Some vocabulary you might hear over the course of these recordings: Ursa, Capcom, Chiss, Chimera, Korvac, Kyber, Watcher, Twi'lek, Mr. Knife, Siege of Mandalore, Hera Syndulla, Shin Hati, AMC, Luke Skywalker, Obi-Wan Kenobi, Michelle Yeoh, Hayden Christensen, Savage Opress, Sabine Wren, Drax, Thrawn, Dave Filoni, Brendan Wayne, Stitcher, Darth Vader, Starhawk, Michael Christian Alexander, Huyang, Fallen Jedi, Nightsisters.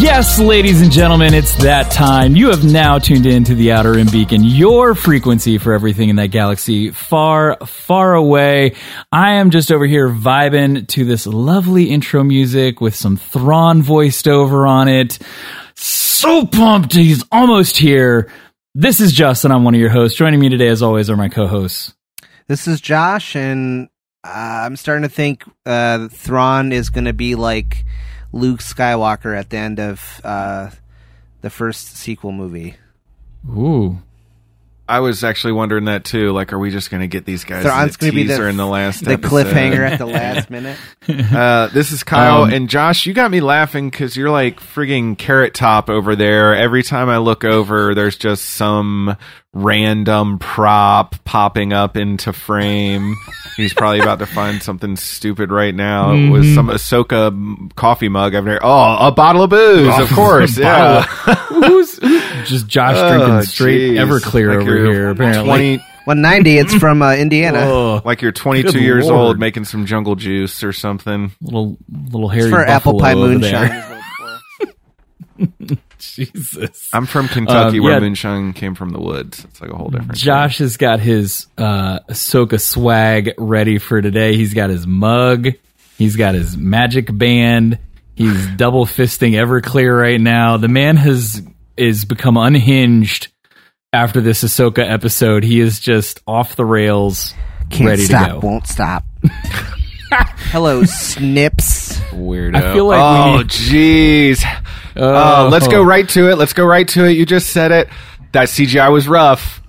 Yes, ladies and gentlemen, it's that time. You have now tuned in to the Outer Rim Beacon, your frequency for everything in that galaxy far, far away. I am just over here vibing to this lovely intro music with some Thrawn voiced over on it. So pumped, he's almost here. This is Justin, I'm one of your hosts. Joining me today, as always, are my co-hosts. This is Josh, and I'm starting to think Thrawn is going to be like Luke Skywalker at the end of the first sequel movie. Ooh, I was actually wondering that too. Like, are we just going to get these guys Thrawn's in the teaser in the last episode? Cliffhanger at the last minute? This is Kyle, and Josh, you got me laughing because you're like frigging Carrot Top over there. Every time I look over, there's just some random prop popping up into frame. He's probably about to find something stupid right now. Mm-hmm. It was some Ahsoka coffee mug. I've never, a bottle of booze, of course. Yeah, just Josh drinking straight Everclear like over here. Apparently, 190. It's from Indiana. Oh, like you're 22 years old, making some jungle juice or something. Little hairy. It's for apple pie moonshine. Jesus. I'm from Kentucky, where moonshine came from the woods. It's like a whole different Josh thing. Has got his Ahsoka swag ready for today. He's got his mug. He's got his magic band. He's double fisting Everclear right now. The man is become unhinged after this Ahsoka episode. He is just off the rails. Can't ready stop, to go. Won't stop. Hello, Snips. Weirdo. I feel like jeez. Let's go right to it. You just said it. That CGI was rough.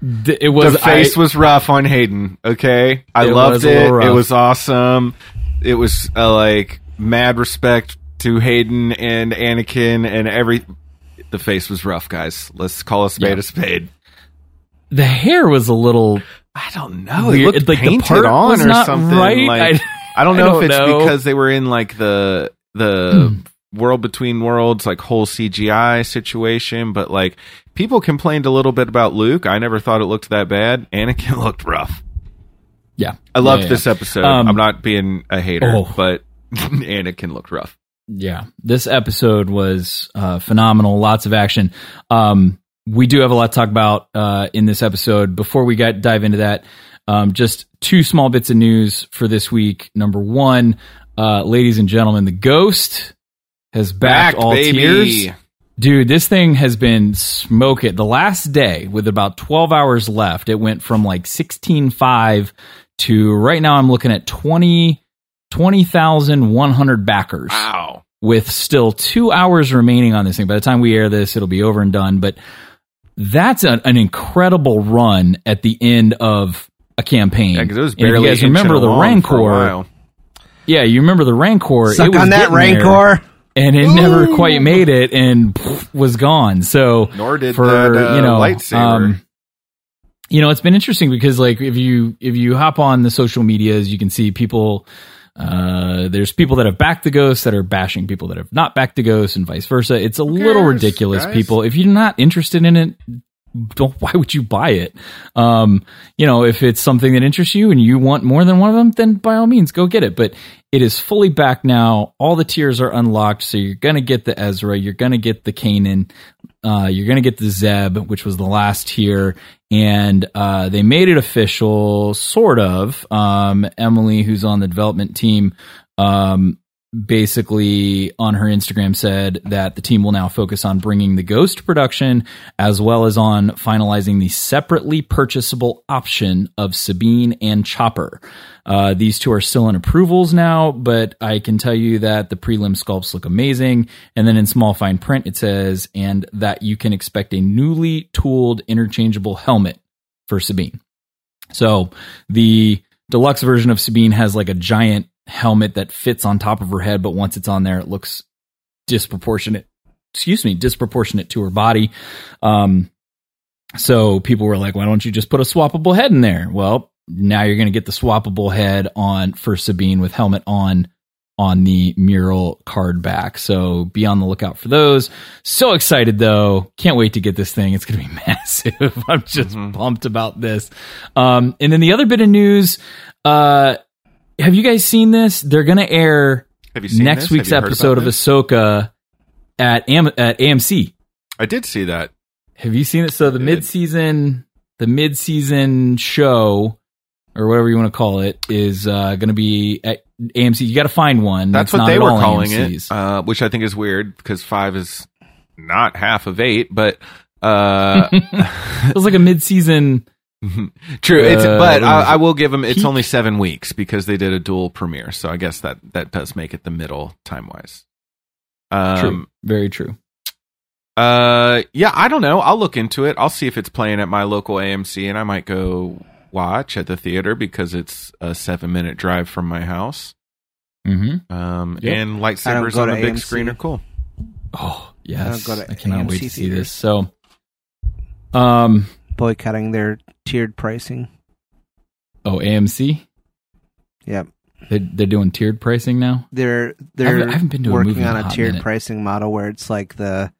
It was. The face was rough on Hayden. Okay, I loved it. It was awesome. It was like mad respect to Hayden and Anakin and The face was rough, guys. Let's call a spade a spade. The hair was a little. I don't know. It looked like painted the part on was or not something. Right? Like, I don't know if it's because they were in like the World Between Worlds, like whole CGI situation, but like people complained a little bit about Luke. I never thought it looked that bad. Anakin looked rough. Yeah. I loved this episode. I'm not being a hater, but Anakin looked rough. Yeah. This episode was phenomenal. Lots of action. We do have a lot to talk about in this episode. Before we dive into that, just two small bits of news for this week. Number one, ladies and gentlemen, the Ghost has backed all tiers. Dude, this thing has been smoke it. The last day, with about 12 hours left, it went from like 16.5 to right now I'm looking at 20,100 backers. Wow. With still 2 hours remaining on this thing. By the time we air this, it'll be over and done. But that's an incredible run at the end of a campaign. Yeah, because it was barely. You guys remember the Rancor? Yeah, you remember the Rancor? Suck on that Rancor, and it never quite made it, and was gone. So nor did lightsaber. It's been interesting because like if you hop on the social medias, you can see people. There's people that have backed the Ghost that are bashing people that have not backed the Ghost and vice versa. It's a little ridiculous, guys. People, if you're not interested in it, why would you buy it? If it's something that interests you and you want more than one of them, then by all means, go get it. But it is fully back now. All the tiers are unlocked. So you're going to get the Ezra. You're going to get the Kanan. You're going to get the Zeb, which was the last tier. And they made it official, sort of. Emily, who's on the development team, basically on her Instagram said that the team will now focus on bringing the Ghost to production as well as on finalizing the separately purchasable option of Sabine and Chopper. These two are still in approvals now, but I can tell you that the prelim sculpts look amazing. And then in small fine print, it says, and that you can expect a newly tooled interchangeable helmet for Sabine. So the deluxe version of Sabine has like a giant helmet that fits on top of her head, but once it's on there, it looks disproportionate to her body. So people were like, why don't you just put a swappable head in there? Well, Now you're going to get the swappable head on for Sabine with helmet on the mural card back. So be on the lookout for those. So excited though. Can't wait to get this thing. It's going to be massive. I'm just pumped about this. And then the other bit of news, have you guys seen this? They're going to air next week's episode of Ahsoka at AMC. I did see that. Have you seen it? So the mid-season show, or whatever you want to call it, is going to be at AMC. You got to find one. That's what they were calling AMC's. It, which I think is weird because 5 is not half of 8, but it was like a mid-season. True, but I will give them. It's only 7 weeks because they did a dual premiere, so I guess that does make it the middle time wise. True, very true. Yeah, I don't know. I'll look into it. I'll see if it's playing at my local AMC, and I might go watch at the theater because it's a 7-minute drive from my house. Mm-hmm. Yep. And lightsabers on a big screen are cool. Oh yes, I cannot wait to see this. So, boycotting their tiered pricing. Oh, AMC. Yep. They're doing tiered pricing now. They're I haven't been to working a movie on a tiered pricing model where it's like the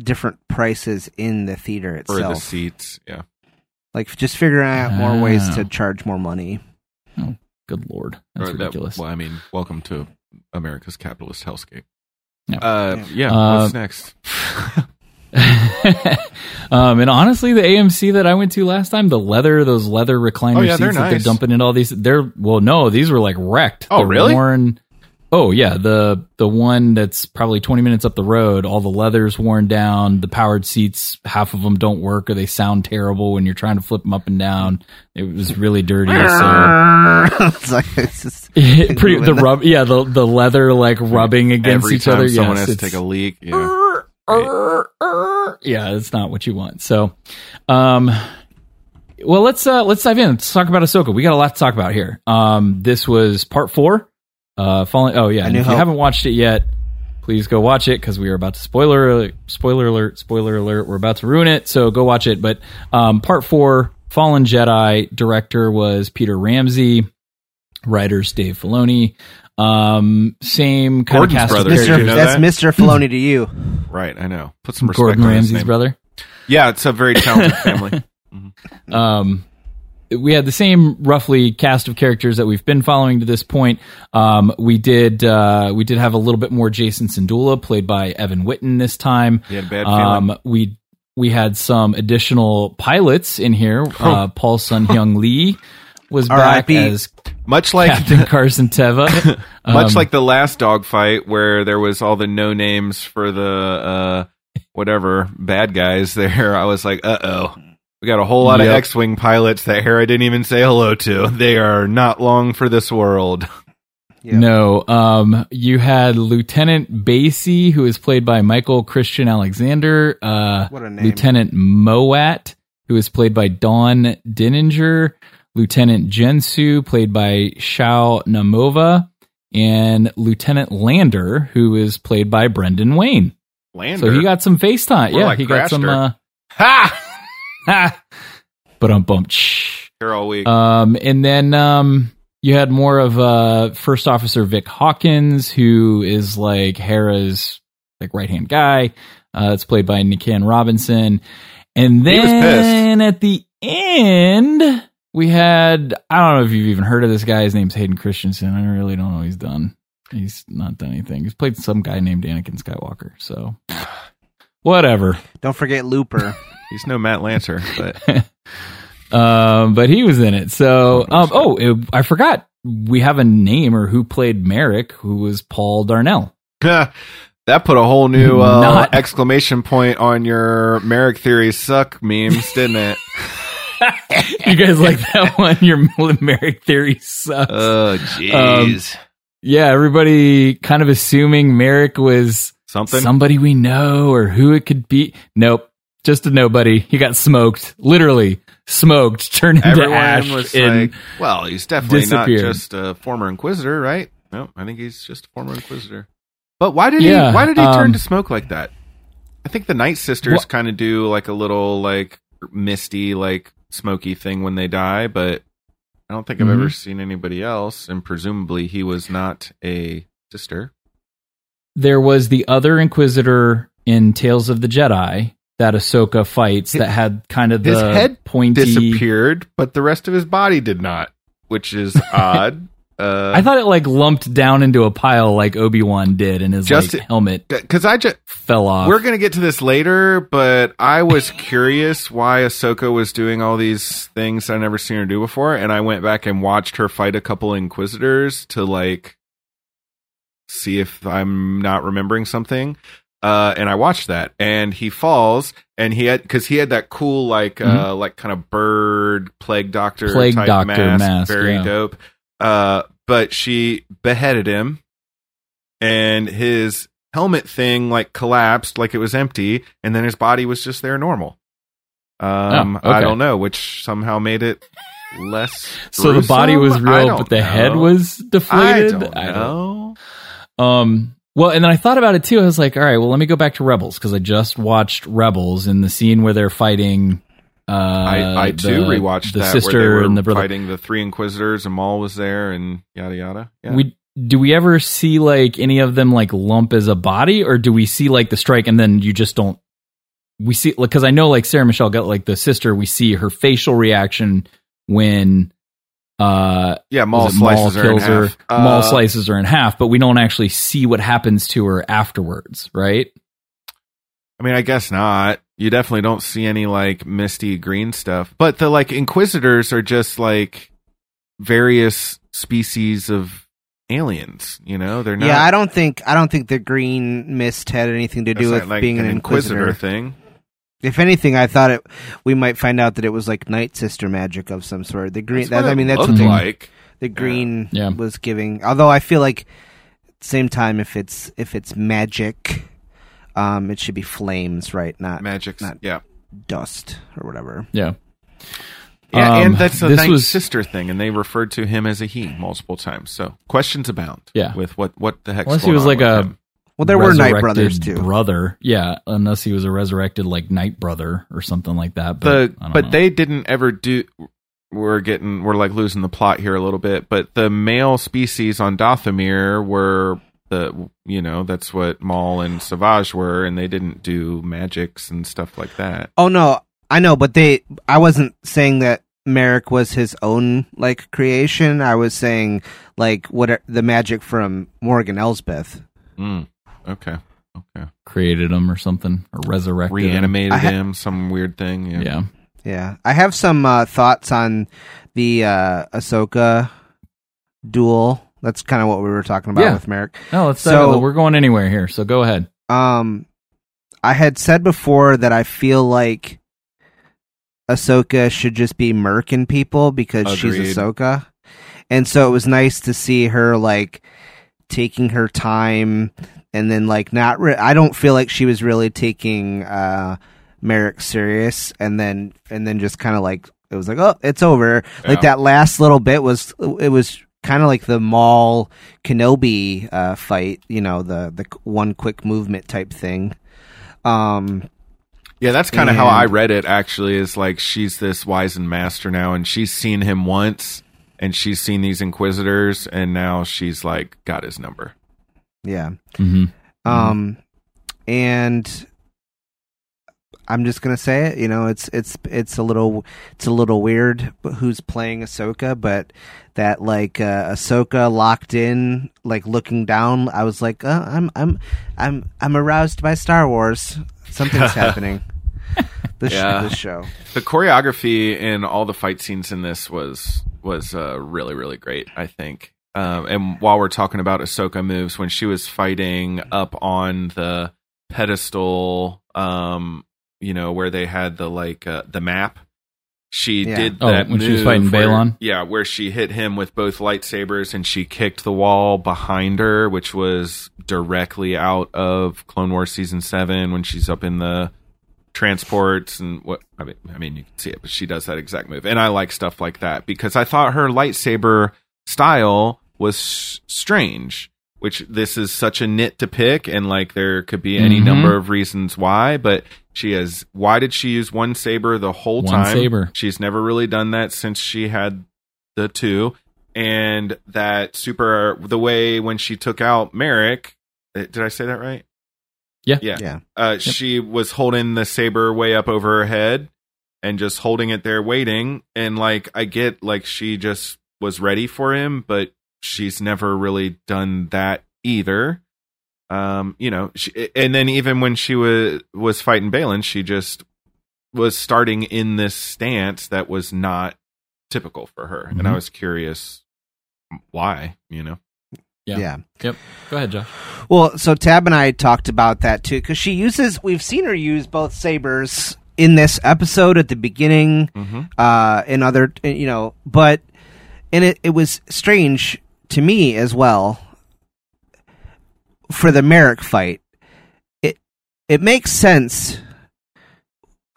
different prices in the theater itself. Or the seats, yeah. Like, just figuring out more ways to charge more money. Oh, good lord. That's ridiculous. Well, I mean, welcome to America's capitalist hellscape. Yeah, what's next? And honestly, the AMC that I went to last time, those leather recliner seats that they're dumping in all these, these were like wrecked. Oh, really? Oh yeah, the one that's probably 20 minutes up the road, all the leather's worn down, the powered seats, half of them don't work or they sound terrible when you're trying to flip them up and down. It was really dirty. The leather like rubbing against each other. Every time someone has to take a leak. Yeah. Yeah, that's not what you want. So, well, let's dive in. Let's talk about Ahsoka. We got a lot to talk about here. This was part 4. Fallen. Oh yeah, and if you haven't watched it yet, please go watch it because we are about to spoiler alert. We're about to ruin it, so go watch it. But part 4, Fallen Jedi. Director was Peter Ramsey. Writers Dave Filoni. Same kind Gordon's of cast. Brothers, Mr. You know that's that? Mr. Filoni to you, right? I know. Put some respect Gordon on Ramsay's his name. Brother. Yeah, it's a very talented family. Mm-hmm. We had the same roughly cast of characters that we've been following to this point. We did have a little bit more Jacen Syndulla, played by Evan Whitten this time. He had a bad feeling. We had some additional pilots in here. Paul Sun-Hyung Lee was back as much like Captain Carson Teva. Much like the last dogfight where there was all the no names for the whatever bad guys there. I was like, uh-oh. We got a whole lot of X-Wing pilots that Hera didn't even say hello to. They are not long for this world. Yep. No. You had Lieutenant Basie, who is played by Michael Christian Alexander. What a name. Lieutenant Mowat, who is played by Dawn Dininger. Lieutenant Jensu, played by Shao Namova. And Lieutenant Lander, who is played by Brendan Wayne. Lander? So he got some face time. Yeah, he got some... Ha! Ha! But I'm bumped. Here all week. And then you had more of First Officer Vic Hawkins, who is like Hera's like right hand guy. It's played by Nikan Robinson. And then at the end, we had I don't know if you've even heard of this guy. His name's Hayden Christensen. I really don't know what he's done. He's not done anything. He's played some guy named Anakin Skywalker. So whatever. Don't forget Looper. He's no Matt Lancer, but but he was in it. So, I forgot we have a name or who played Merrick, who was Paul Darnell. That put a whole new exclamation point on your Merrick theories suck memes, didn't it? You guys like that one? Your Merrick theory sucks. Oh, jeez. Yeah, everybody kind of assuming Merrick was somebody we know or who it could be. Nope. Just a nobody. He got smoked. Literally smoked. Turned into ash. Was like, well, he's definitely not just a former Inquisitor, right? No, I think he's just a former Inquisitor. But why did he turn to smoke like that? I think the Nightsisters kind of do like a little like misty, like smoky thing when they die, but I don't think I've ever seen anybody else, and presumably he was not a sister. There was the other Inquisitor in Tales of the Jedi that Ahsoka fights that had kind of the his head pointy... disappeared, but the rest of his body did not, which is odd. I thought it like lumped down into a pile like Obi-Wan did in his helmet because I just fell off. We're going to get to this later, but I was curious why Ahsoka was doing all these things I never seen her do before, and I went back and watched her fight a couple Inquisitors to like see if I'm not remembering something. And I watched that, and he falls, and he had that cool like kind of bird plague doctor type mask, very dope. But she beheaded him, and his helmet thing like collapsed, like it was empty, and then his body was just there normal. I don't know, which somehow made it less gruesome. So the body was real, but the head was deflated. I don't know. Well, and then I thought about it too. I was like, all right, well, let me go back to Rebels, because I just watched Rebels in the scene where they're fighting. I rewatched the sister where they were and the brother fighting the three Inquisitors, and Maul was there, and yada yada. Yeah. Do we ever see like any of them like lump as a body, or do we see like the strike and then you just don't? We see, because I know like Sarah Michelle got like the sister. We see her facial reaction when Maul slices her in half, but we don't actually see what happens to her afterwards, right? I mean, I guess not. You definitely don't see any like misty green stuff, but the like Inquisitors are just like various species of aliens. You know, they're not. Yeah, I don't think the green mist had anything to do with like being an Inquisitor thing. If anything, I thought we might find out that it was like Nightsister magic of some sort. The green. That's what the green was giving. Although I feel like at the same time, if it's magic. It should be flames, right? Not magic, not dust or whatever. Yeah. Yeah, and that's the Nightsister thing, and they referred to him as a he multiple times. So questions abound. Yeah. With what the heck? Unless he was like a him. Well, there were Night Brothers too. Brother, yeah. Unless he was a resurrected like Night Brother or something like that. But they didn't ever do. We're like losing the plot here a little bit. But the male species on Dathomir were. That's what Maul and Savage were, and they didn't do magics and stuff like that. Oh no, I know, but I wasn't saying that Merrick was his own like creation. I was saying like what are the magic from Morgan Elsbeth. Okay. Created him or something, or resurrected, reanimated him, some weird thing. Yeah, yeah. Yeah. I have some thoughts on the Ahsoka duel. That's kind of what we were talking about with Merrick. No, let's settle. We're going anywhere here, so go ahead. I had said before that I feel like Ahsoka should just be murking people because she's Ahsoka. And so it was nice to see her, like, taking her time and then, like, not... I don't feel like she was really taking Merrick serious and then just kind of, like, it was like, oh, it's over. Yeah. Like, that last little bit was... It was... kind of like the Maul Kenobi fight, you know, the one quick movement type thing. Yeah, that's kind of how I read it, actually, is like she's this wizened master now, and she's seen him once, and she's seen these Inquisitors, and now she's like got his number. Yeah. Mm-hmm. And I'm just gonna say it, you know, it's a little weird who's playing Ahsoka, but that like Ahsoka locked in, like looking down, I was like, oh, I'm aroused by Star Wars. Something's happening. This show. The choreography in all the fight scenes in this was really, really great, I think. And while we're talking about Ahsoka moves, when she was fighting up on the pedestal, you know, where they had the like the map. She did that when she was fighting Baylan. Yeah, where she hit him with both lightsabers, and she kicked the wall behind her, which was directly out of Clone Wars Season 7 when she's up in the transports and what. I mean, you can see it, but she does that exact move, and I like stuff like that because I thought her lightsaber style was strange. Which this is such a nit to pick, and like there could be any number of reasons why, but why did she use one saber the whole time? She's never really done that since she had the two, and that super the way when she took out Merrick. Did I say that right? Yeah. She was holding the saber way up over her head and just holding it there, waiting. And like, I get like she just was ready for him, but she's never really done that either. You know, she, and then even when she was fighting Baylan, she just was starting in this stance that was not typical for her. Mm-hmm. And I was curious why, you know? Yeah. Yep. Go ahead, Josh. Well, so Tab and I talked about that too, because she uses, we've seen her use both sabers in this episode at the beginning, mm-hmm. In other, you know, but, and it was strange to me as well for the Merrick fight. It makes sense,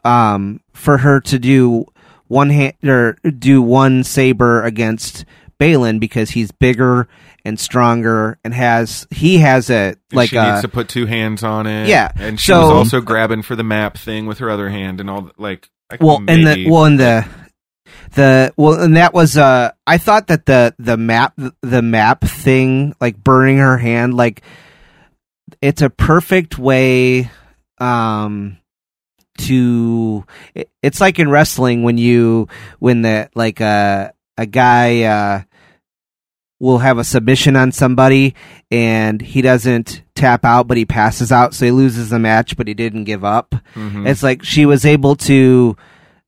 for her to do one hand or do one saber against Baylan because he's bigger and stronger and has a like she needs to put two hands on it. Yeah, and she was also grabbing for the map thing with her other hand and all like. I thought that the map thing, like burning her hand, like it's a perfect way to. It's like in wrestling when a guy will have a submission on somebody and he doesn't tap out, but he passes out. So he loses the match, but he didn't give up. Mm-hmm. It's like she was able to,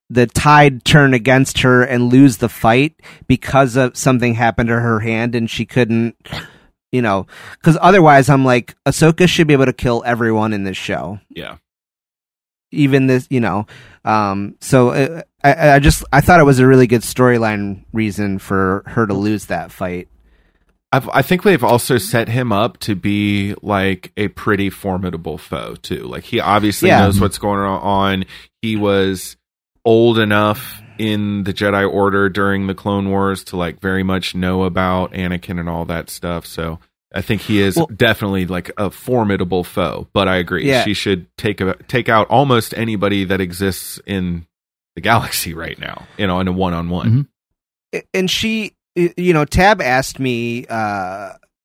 the tide turn against her and lose the fight because of something happened to her hand and she couldn't, you know, because otherwise I'm like, Ahsoka should be able to kill everyone in this show. Yeah. Even this, you know, I thought it was a really good storyline reason for her to lose that fight. I think they've also set him up to be like a pretty formidable foe too. Like he obviously knows what's going on. He was old enough in the Jedi Order during the Clone Wars to like very much know about Anakin and all that stuff. So I think he is definitely like a formidable foe, but I agree. Yeah. She should take out almost anybody that exists in the galaxy right now, you know, in a one-on-one. Mm-hmm. And she, you know, Tab asked me,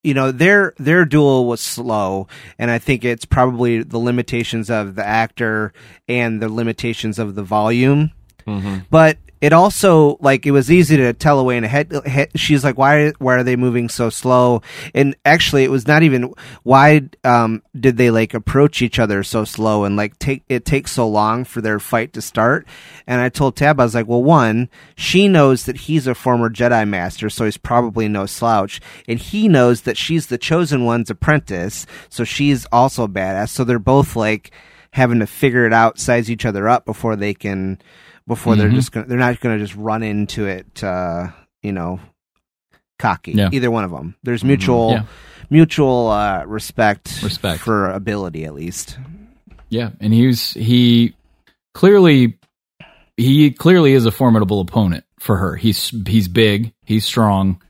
you know, their duel was slow, and I think it's probably the limitations of the actor and the limitations of the volume. Mm-hmm. But it also, like, it was easy to tell away in a head. She's like, why are they moving so slow? And actually, it was not even, why did they, like, approach each other so slow and, like, it takes so long for their fight to start? And I told Tab, I was like, well, one, she knows that he's a former Jedi Master, so he's probably no slouch. And he knows that she's the Chosen One's apprentice, so she's also badass. So they're both, like, having to figure it out, size each other up before they can... Before they're they're not going to just run into it, you know, cocky. Yeah. Either one of them. There's mutual respect for ability, at least. Yeah, and he clearly is a formidable opponent for her. He's big, he's strong.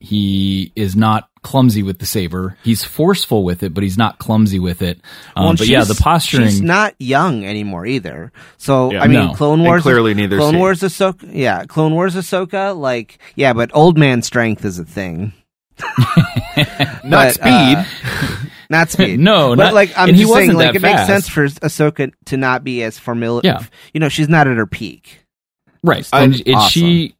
He is not clumsy with the saber. He's forceful with it, but he's not clumsy with it. But yeah, the posturing. She's not young anymore either. So yeah, I mean, no. Clone Wars and clearly neither. Clone Wars Ahsoka. Yeah, Clone Wars Ahsoka. Like yeah, but old man strength is a thing. Not speed. No, but not, like I'm just saying, like it fast. Makes sense for Ahsoka to not be as formidable. Yeah. You know, she's not at her peak. Right, and awesome.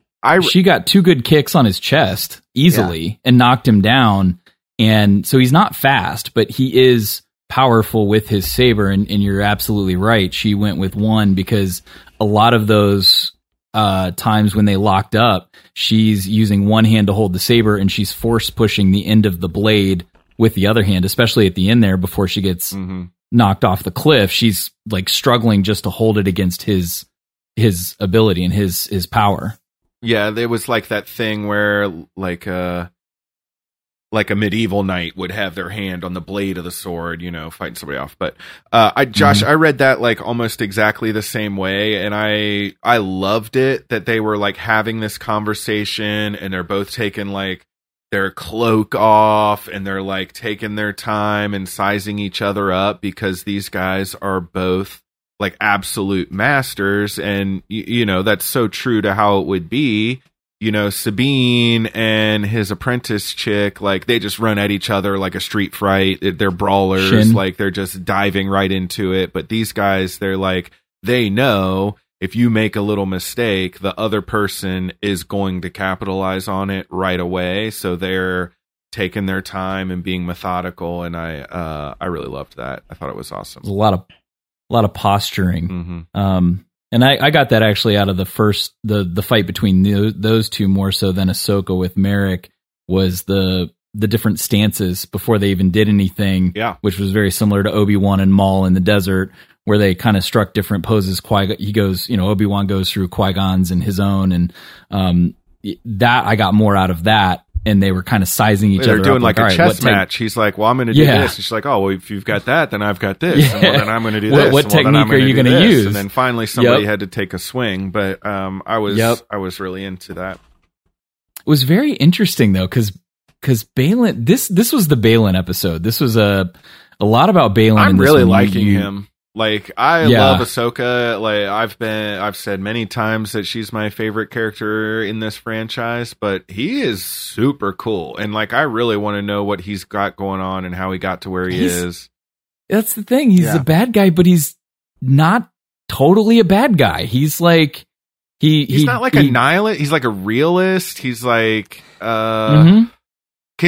She got two good kicks on his chest easily and knocked him down. And so he's not fast, but he is powerful with his saber. And you're absolutely right. She went with one because a lot of those times when they locked up, she's using one hand to hold the saber and she's force pushing the end of the blade with the other hand, especially at the end there before she gets knocked off the cliff. She's like struggling just to hold it against his ability and his power. Yeah, there was like that thing where like a medieval knight would have their hand on the blade of the sword, you know, fighting somebody off. But I read that like almost exactly the same way, and I loved it that they were like having this conversation and they're both taking like their cloak off and they're like taking their time and sizing each other up because these guys are both like absolute masters, and you know that's so true to how it would be. you know, Sabine and his apprentice chick, like, they just run at each other like a street fight. They're brawlers. Like, they're just diving right into it. But these guys, they're like, they know if you make a little mistake, the other person is going to capitalize on it right away. So they're taking their time and being methodical. And I really loved that. I thought it was awesome. It was a lot of posturing. Mm-hmm. And I got that actually out of the first, the fight between those two more so than Ahsoka with Merrick, was the different stances before they even did anything, which was very similar to Obi-Wan and Maul in the desert, where they kind of struck different poses. He goes, you know, Obi-Wan goes through Qui-Gon's and his own, and that I got more out of that. And they were kind of sizing each other up. They're doing like a chess match. He's like, well, I'm going to do this. And she's like, oh, well, if you've got that, then I've got this. Yeah. And well, then I'm going to do this. What technique are you going to use? And then finally somebody had to take a swing. But I was really into that. It was very interesting, though, because Baylan, this was the Baylan episode. This was a lot about Baylan. I'm really liking him. Like, I love Ahsoka. Like, I've said many times that she's my favorite character in this franchise, but he is super cool. And like, I really want to know what he's got going on and how he got to where he is. That's the thing. He's a bad guy, but he's not totally a bad guy. He's like, he's not like a nihilist. He's like a realist. He's like, cause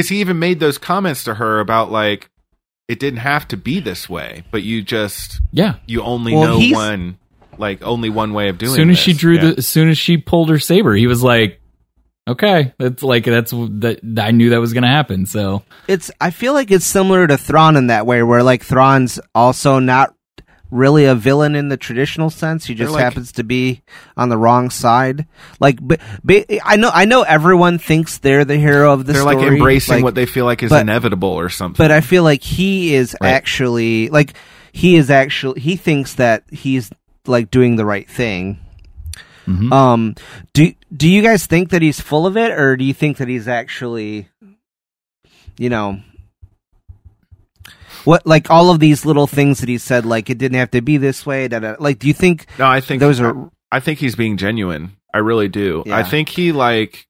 he even made those comments to her about like, it didn't have to be this way, but you just you only know one way of doing it. As soon as she pulled her saber, he was like, okay, that's I knew that was gonna happen. So I feel like it's similar to Thrawn in that way, where like Thrawn's also not really a villain in the traditional sense. He just happens to be on the wrong side. Like, but I know everyone thinks they're the hero of the story. They're like embracing what they feel like is inevitable or something. But I feel like he is actually like he thinks that he's like doing the right thing. Mm-hmm. Do you guys think that he's full of it, or do you think that he's actually, you know? What, like, all of these little things that he said, like, it didn't have to be this way. Like, do you think? No, I think those are. I think he's being genuine. I really do. Yeah. I think he, like,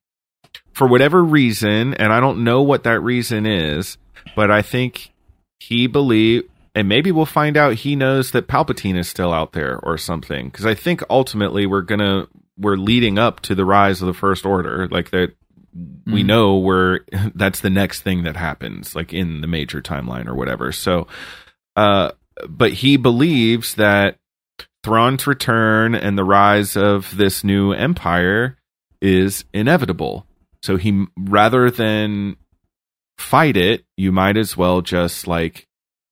for whatever reason, and I don't know what that reason is, but I think he believes, and maybe we'll find out he knows that Palpatine is still out there or something. Because I think ultimately we're leading up to the rise of the First Order, like that. We know that's the next thing that happens, like in the major timeline or whatever. So, but he believes that Thrawn's return and the rise of this new empire is inevitable. So he, rather than fight it, you might as well just like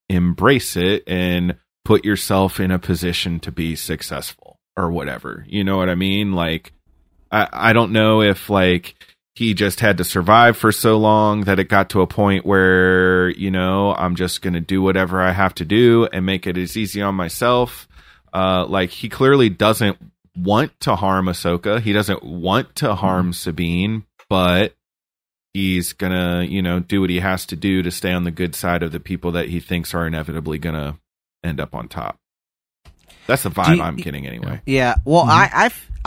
embrace it and put yourself in a position to be successful or whatever. You know what I mean? Like, I don't know if like, he just had to survive for so long that it got to a point where, you know, I'm just going to do whatever I have to do and make it as easy on myself. Like, he clearly doesn't want to harm Ahsoka. He doesn't want to harm Sabine, but he's going to, you know, do what he has to do to stay on the good side of the people that he thinks are inevitably going to end up on top. That's the vibe I'm getting anyway. Yeah. Well,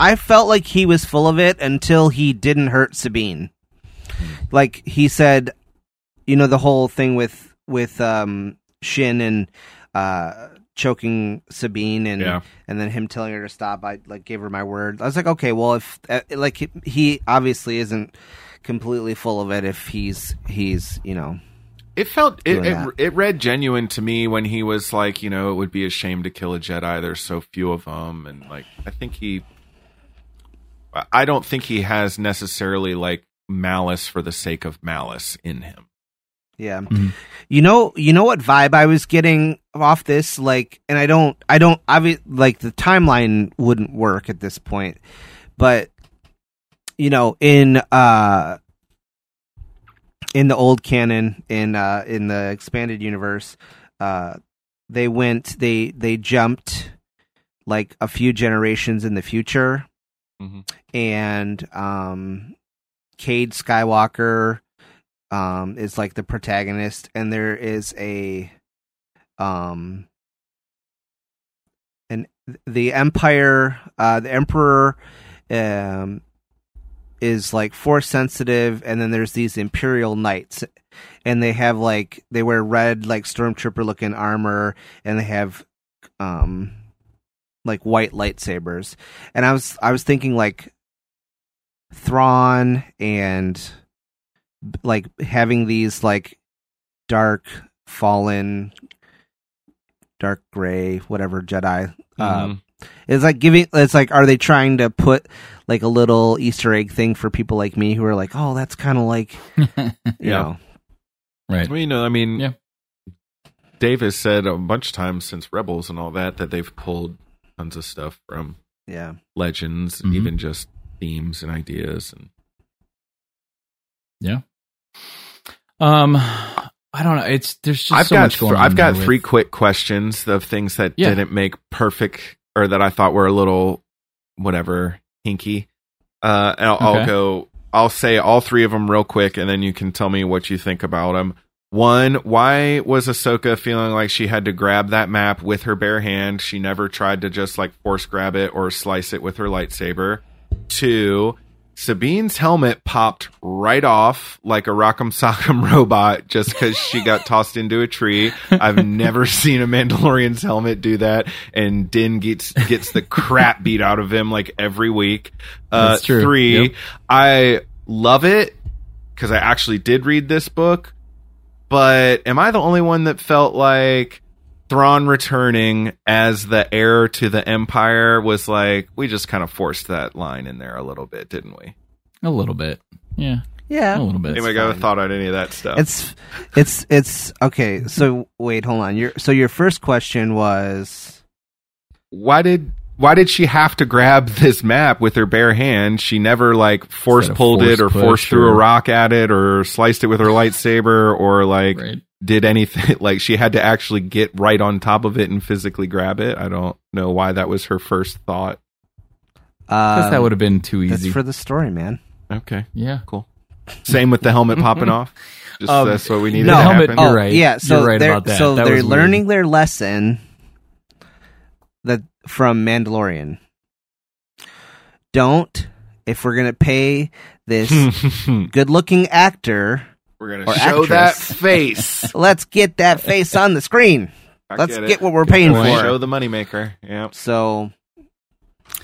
I felt like he was full of it until he didn't hurt Sabine. Like he said, you know, the whole thing with Shin and choking Sabine and then him telling her to stop. I like gave her my word. I was like, okay, well, if like he obviously isn't completely full of it if he's you know. It felt it read genuine to me when he was like, you know, it would be a shame to kill a Jedi. There's so few of them, and like I don't think he has necessarily like malice for the sake of malice in him. Yeah, you know what vibe I was getting off this, like, and I don't like the timeline wouldn't work at this point, but you know in the old canon, in the expanded universe, they jumped like a few generations in the future, and Cade Skywalker is like the protagonist, and there is a the Empire, the Emperor is like force sensitive, and then there's these Imperial Knights, and they have like, they wear red like stormtrooper looking armor, and they have like white lightsabers. And I was thinking like Thrawn and like having these like dark fallen, dark gray, whatever Jedi. It's like giving. It's like, are they trying to put like a little Easter egg thing for people like me who are like, oh, that's kind of like, you know, right? Well, you know, I mean, yeah. Dave has said a bunch of times since Rebels and all that that they've pulled tons of stuff from Legends, mm-hmm. even just themes and ideas, and I don't know. It's there's just I've got three quick questions of things that didn't make perfect or that I thought were a little whatever hinky. And I'll say all three of them real quick, and then you can tell me what you think about them. One, why was Ahsoka feeling like she had to grab that map with her bare hand? She never tried to just like force grab it or slice it with her lightsaber. Two, Sabine's helmet popped right off like a Rock'em Sock'em robot just because she got tossed into a tree. I've never seen a Mandalorian's helmet do that, and Din gets the crap beat out of him like every week. That's true. Three, I love it because I actually did read this book, but am I the only one that felt like Thrawn returning as the heir to the Empire was like, we just kind of forced that line in there a little bit, didn't we? A little bit. Yeah. Yeah. A little bit. Anyway, I thought on any of that stuff. It's okay. So wait, hold on. Your first question was, why did she have to grab this map with her bare hand? She never like force pulled it or forced threw a rock at it or sliced it with her lightsaber or like did anything. Like she had to actually get right on top of it and physically grab it. I don't know why that was her first thought. Because that would have been too easy. That's for the story, man. Okay. Yeah. Cool. Same with the helmet popping off. Just that's what we needed to happen. You're right. Yeah. So you're right about that. So that they're learning their lesson that from Mandalorian. If we're gonna pay this good-looking actor. We're going to show actress. That face. Let's get that face on the screen. Let's get what we're paying for. Show the moneymaker. Yep. So,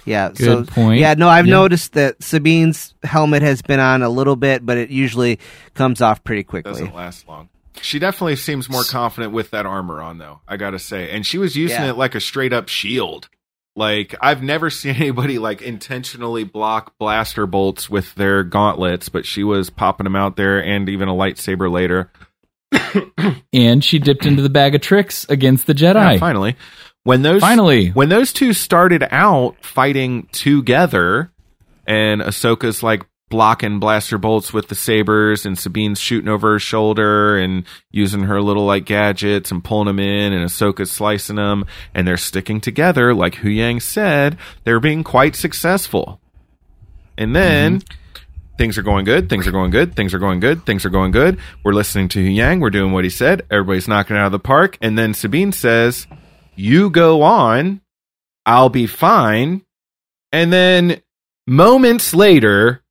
yeah. Good point. Yeah, no, I've noticed that Sabine's helmet has been on a little bit, but it usually comes off pretty quickly. It doesn't last long. She definitely seems more confident with that armor on, though, I got to say. And she was using it like a straight-up shield. Like, I've never seen anybody, like, intentionally block blaster bolts with their gauntlets, but she was popping them out there and even a lightsaber later. And she dipped into the bag of tricks against the Jedi. Yeah, finally. When those two started out fighting together, and Ahsoka's, like, blocking blaster bolts with the sabers, and Sabine's shooting over her shoulder and using her little like gadgets and pulling them in, and Ahsoka's slicing them, and they're sticking together. Like Huyang said, they're being quite successful. And then things are going good. We're listening to Huyang. We're doing what he said. Everybody's knocking it out of the park. And then Sabine says, you go on. I'll be fine. And then moments later,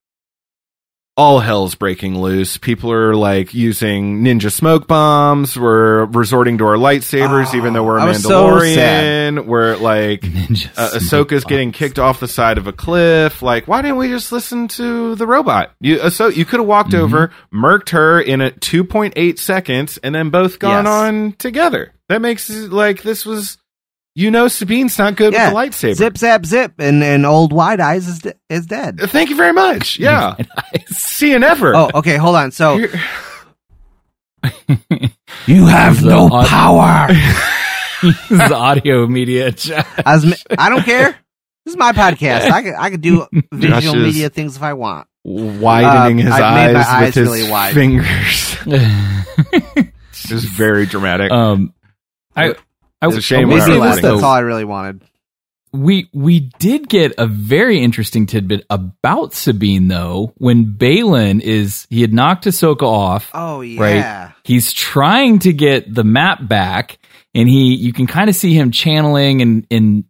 all hell's breaking loose. People are like using ninja smoke bombs. We're resorting to our lightsabers, even though we're a Mandalorian. So we're like, Ahsoka's getting kicked off the side of a cliff. Like, why didn't we just listen to the robot? You could have walked over, murked her in a 2.8 seconds, and then both gone on together. That makes it like this was, you know, Sabine's not good with the lightsaber. Zip, zap, zip, and old Wide Eyes is dead. Thank you very much. Yeah. See you never. Oh, okay, hold on. So, you have no power. This is the audio media. I don't care. This is my podcast. I could do visual media things if I want. Widening his eyes with his really fingers. This is very dramatic. It's a shame. That's all I really wanted. We did get a very interesting tidbit about Sabine, though. When Baylan he had knocked Ahsoka off. Oh, yeah. Right? He's trying to get the map back, and you can kind of see him channeling and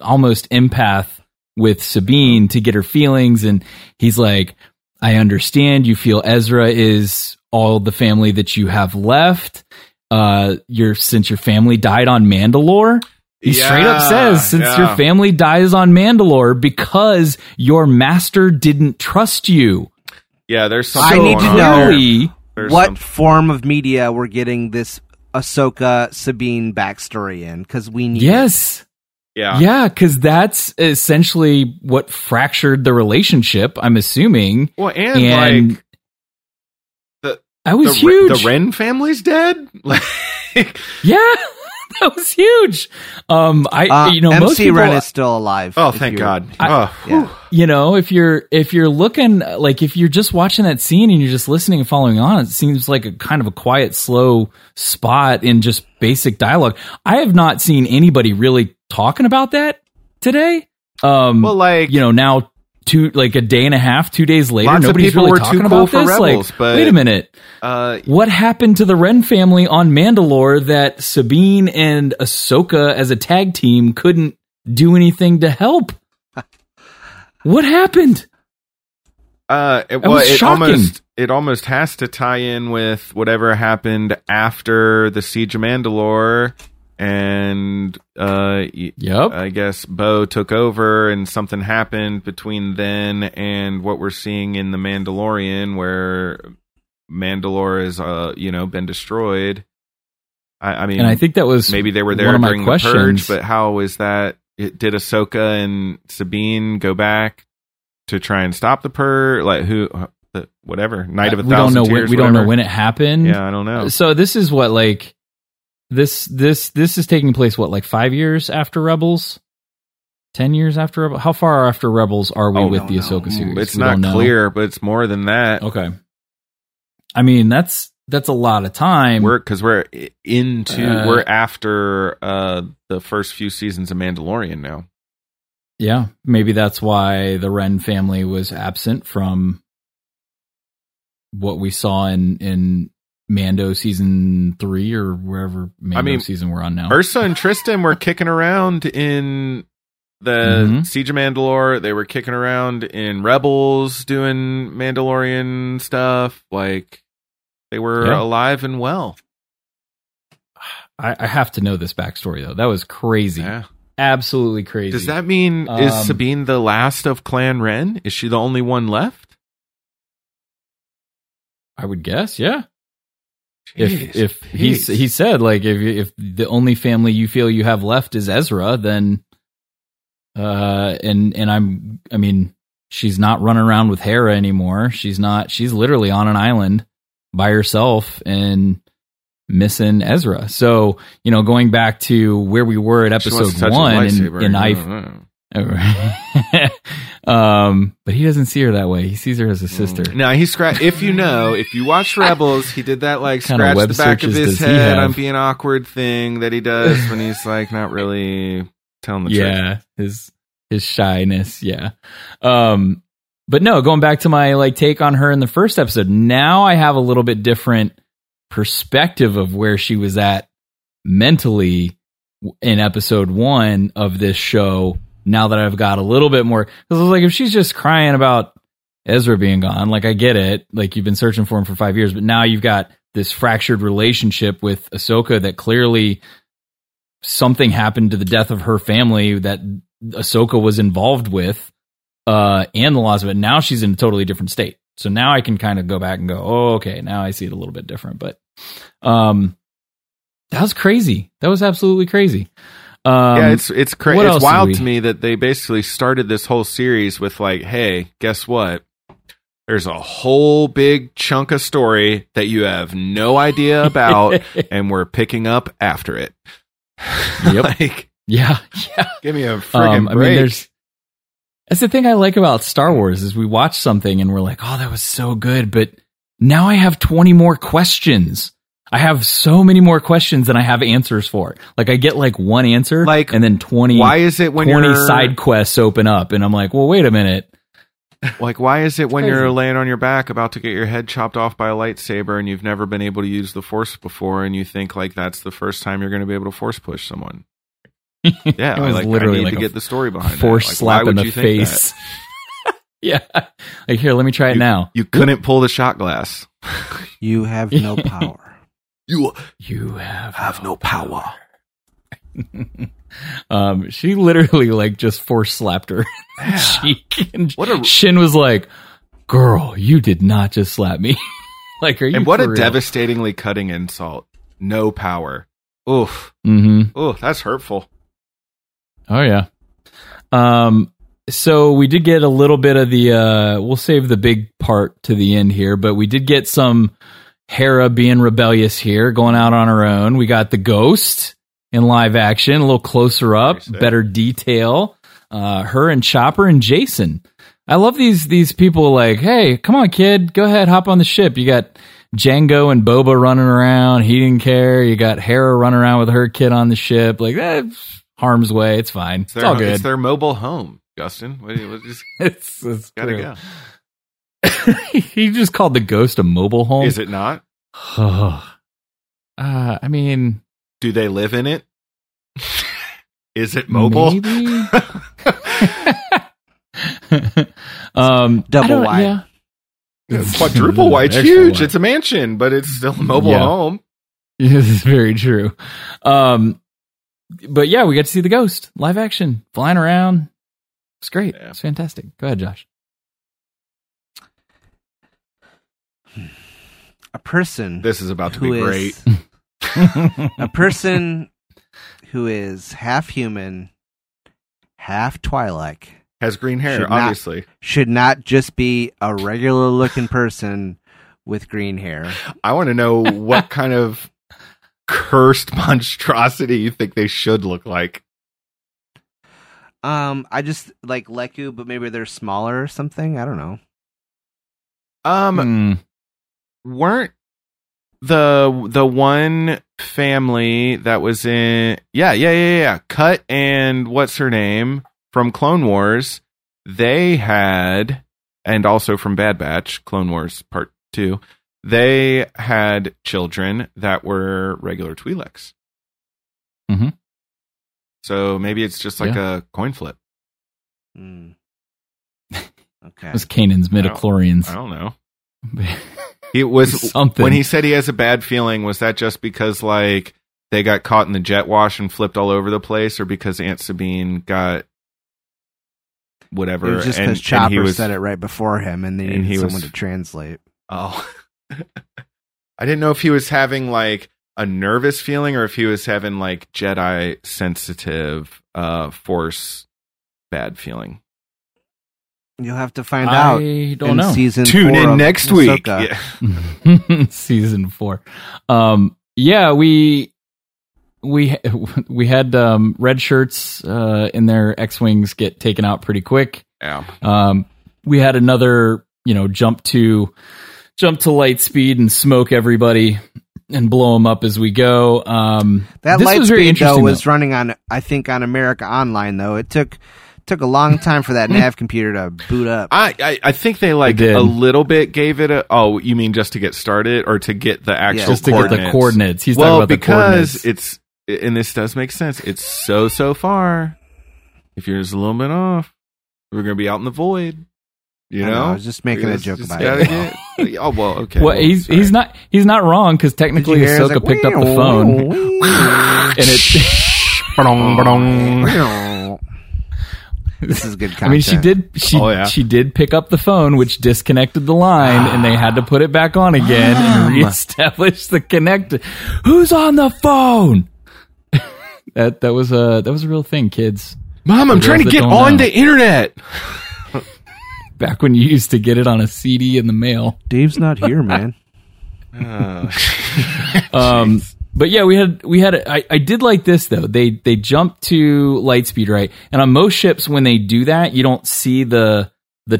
almost empath with Sabine to get her feelings. And he's like, I understand you feel Ezra is all the family that you have left. Since your family died on Mandalore. He straight up says, since your family dies on Mandalore because your master didn't trust you. Yeah, there's something. I need to know what form of media we're getting this Ahsoka Sabine backstory in, because we need it. Yeah, because that's essentially what fractured the relationship, I'm assuming. Well, and like, that was huge. The Wren family's dead? Like, that was huge. Most people, Wren is still alive. Oh, thank God. You know, if you're looking, like, if you're just watching that scene and you're just listening and following on, it seems like a kind of a quiet, slow spot in just basic dialogue. I have not seen anybody really talking about that today. Now 2 days later, nobody's really talking about this. Rebels, like, but, wait a minute. What happened to the Wren family on Mandalore that Sabine and Ahsoka as a tag team couldn't do anything to help? What happened? It almost has to tie in with whatever happened after the Siege of Mandalore. And I guess Bo took over and something happened between then and what we're seeing in The Mandalorian, where Mandalore has been destroyed. I mean, I think that was maybe they were there during the Purge, but how is that? Did Ahsoka and Sabine go back to try and stop the Purge? Like who? Whatever. Night of a Thousand Tears. We don't know when it happened. Yeah, I don't know. So this is what like. This is taking place, 5 years after Rebels? 10 years after Rebels? How far after Rebels are we with the Ahsoka series? It's not clear, but it's more than that. Okay. I mean, that's a lot of time. We're after the first few seasons of Mandalorian now. Yeah, maybe that's why the Wren family was absent from what we saw in Mando season 3 or wherever season we're on now. Ursa and Tristan were kicking around in the Siege of Mandalore. They were kicking around in Rebels doing Mandalorian stuff. Like they were alive and well. I have to know this backstory though. That was crazy. Yeah. Absolutely crazy. Does that mean is Sabine the last of Clan Wren? Is she the only one left? I would guess, yeah. He said like if the only family you feel you have left is Ezra, then I mean she's not running around with Hera anymore. She's literally on an island by herself and missing Ezra. So, you know, going back to where we were at episode 1 and I but he doesn't see her that way. He sees her as a sister. No, he scratched. If you watch Rebels, he did that like scratch the back of his head on being awkward thing that he does when he's like not really telling the truth. Yeah, his shyness. Yeah, but no, going back to my take on her in the first episode. Now I have a little bit different perspective of where she was at mentally in episode 1 of this show. Now that I've got a little bit more, because I was like, if she's just crying about Ezra being gone, like I get it, like you've been searching for him for 5 years, but now you've got this fractured relationship with Ahsoka that clearly something happened to the death of her family that Ahsoka was involved with, and the loss of it. Now she's in a totally different state. So now I can kind of go back and go, oh, okay, now I see it a little bit different. But that was crazy. That was absolutely crazy. It's crazy. It's wild to me that they basically started this whole series with like, hey, guess what? There's a whole big chunk of story that you have no idea about, and we're picking up after it. Yep. Give me a friggin' break. That's the thing I like about Star Wars is we watch something and we're like, oh, that was so good, but now I have 20 more questions. I have so many more questions than I have answers for. Like I get one answer, and then 20. Why is it when 20 side quests open up, and I'm like, well, wait a minute. Like, why is it when you're laying on your back about to get your head chopped off by a lightsaber, and you've never been able to use the Force before, and you think that's the first time you're going to be able to Force push someone? Yeah, it was literally like to get the story behind force slap in the face. Yeah, like, here, let me try it now. You couldn't pull the shot glass. You have no power. You have no power. She literally just force slapped her in the cheek, and Shin was like, "Girl, you did not just slap me." Like, are you? And what a devastatingly cutting insult. No power. Oof. Mm-hmm. Oof, that's hurtful. Oh yeah. So we did get a little bit of the. We'll save the big part to the end here, but we did get some Hera being rebellious here, going out on her own. We got the Ghost in live action, a little closer up, better detail. Her and Chopper and Jacen. I love these people. Like, hey, come on, kid, go ahead, hop on the ship. You got Jango and Boba running around. He didn't care. You got Hera running around with her kid on the ship. Like, that's harm's way. It's fine. It's all good. It's their mobile home, Justin. It's gotta go. He just called the Ghost a mobile home. Is it not? I mean, do they live in it? Is it mobile? Maybe? Double wide. Yeah. It's quadruple wide. It's huge. It's a mansion, but it's still a mobile home. This is very true. But yeah, we get to see the Ghost live action flying around. It's great. Yeah. It's fantastic. Go ahead, Josh. A person. This is about to be great. A person who is half human, half Twi'lek. Has green hair, obviously. Should not just be a regular-looking person with green hair. I want to know what kind of cursed monstrosity you think they should look like. I just like Leku, but maybe they're smaller or something. I don't know. Weren't the one family that was in? Yeah. Cut and what's her name? From Clone Wars, they had, and also from Bad Batch, Clone Wars Part 2, they had children that were regular Twi'leks. Mm-hmm. So maybe it's just like a coin flip. Mm. Okay. It was Kanan's midichlorians. I don't know. It was something. When he said he has a bad feeling, was that just because they got caught in the jet wash and flipped all over the place, or because Aunt Sabine got whatever? It was just because Chopper said it right before him, and they needed someone to translate. Oh. I didn't know if he was having a nervous feeling, or if he was having Jedi sensitive force bad feeling. You'll have to find out. I don't know. Tune in next week. Yeah. Season 4. We had red shirts in their X-Wings get taken out pretty quick. Yeah. We had another, jump to light speed and smoke everybody and blow them up as we go. That light speed was running on, I think, on America Online though. It took a long time for that nav computer to boot up. I think they a little bit gave it a... Oh, you mean just to get started or to get the actual coordinates? Just to get the coordinates. He's talking about the coordinates. Well, because it's... And this does make sense. It's so far. If you're just a little bit off, we're going to be out in the void. You know? I was just making a joke about it. Oh, well, okay. Well, he's not wrong, because technically Ahsoka picked up the phone. And it... This is good content. I mean, she did pick up the phone, which disconnected the line, and they had to put it back on again and reestablish the connect. Who's on the phone? that was a real thing, kids. Mom, I'm trying to get on the internet. Back when you used to get it on a CD in the mail. Dave's not here, man. But yeah, we had. I did like this though. They jumped to lightspeed, right? And on most ships, when they do that, you don't see the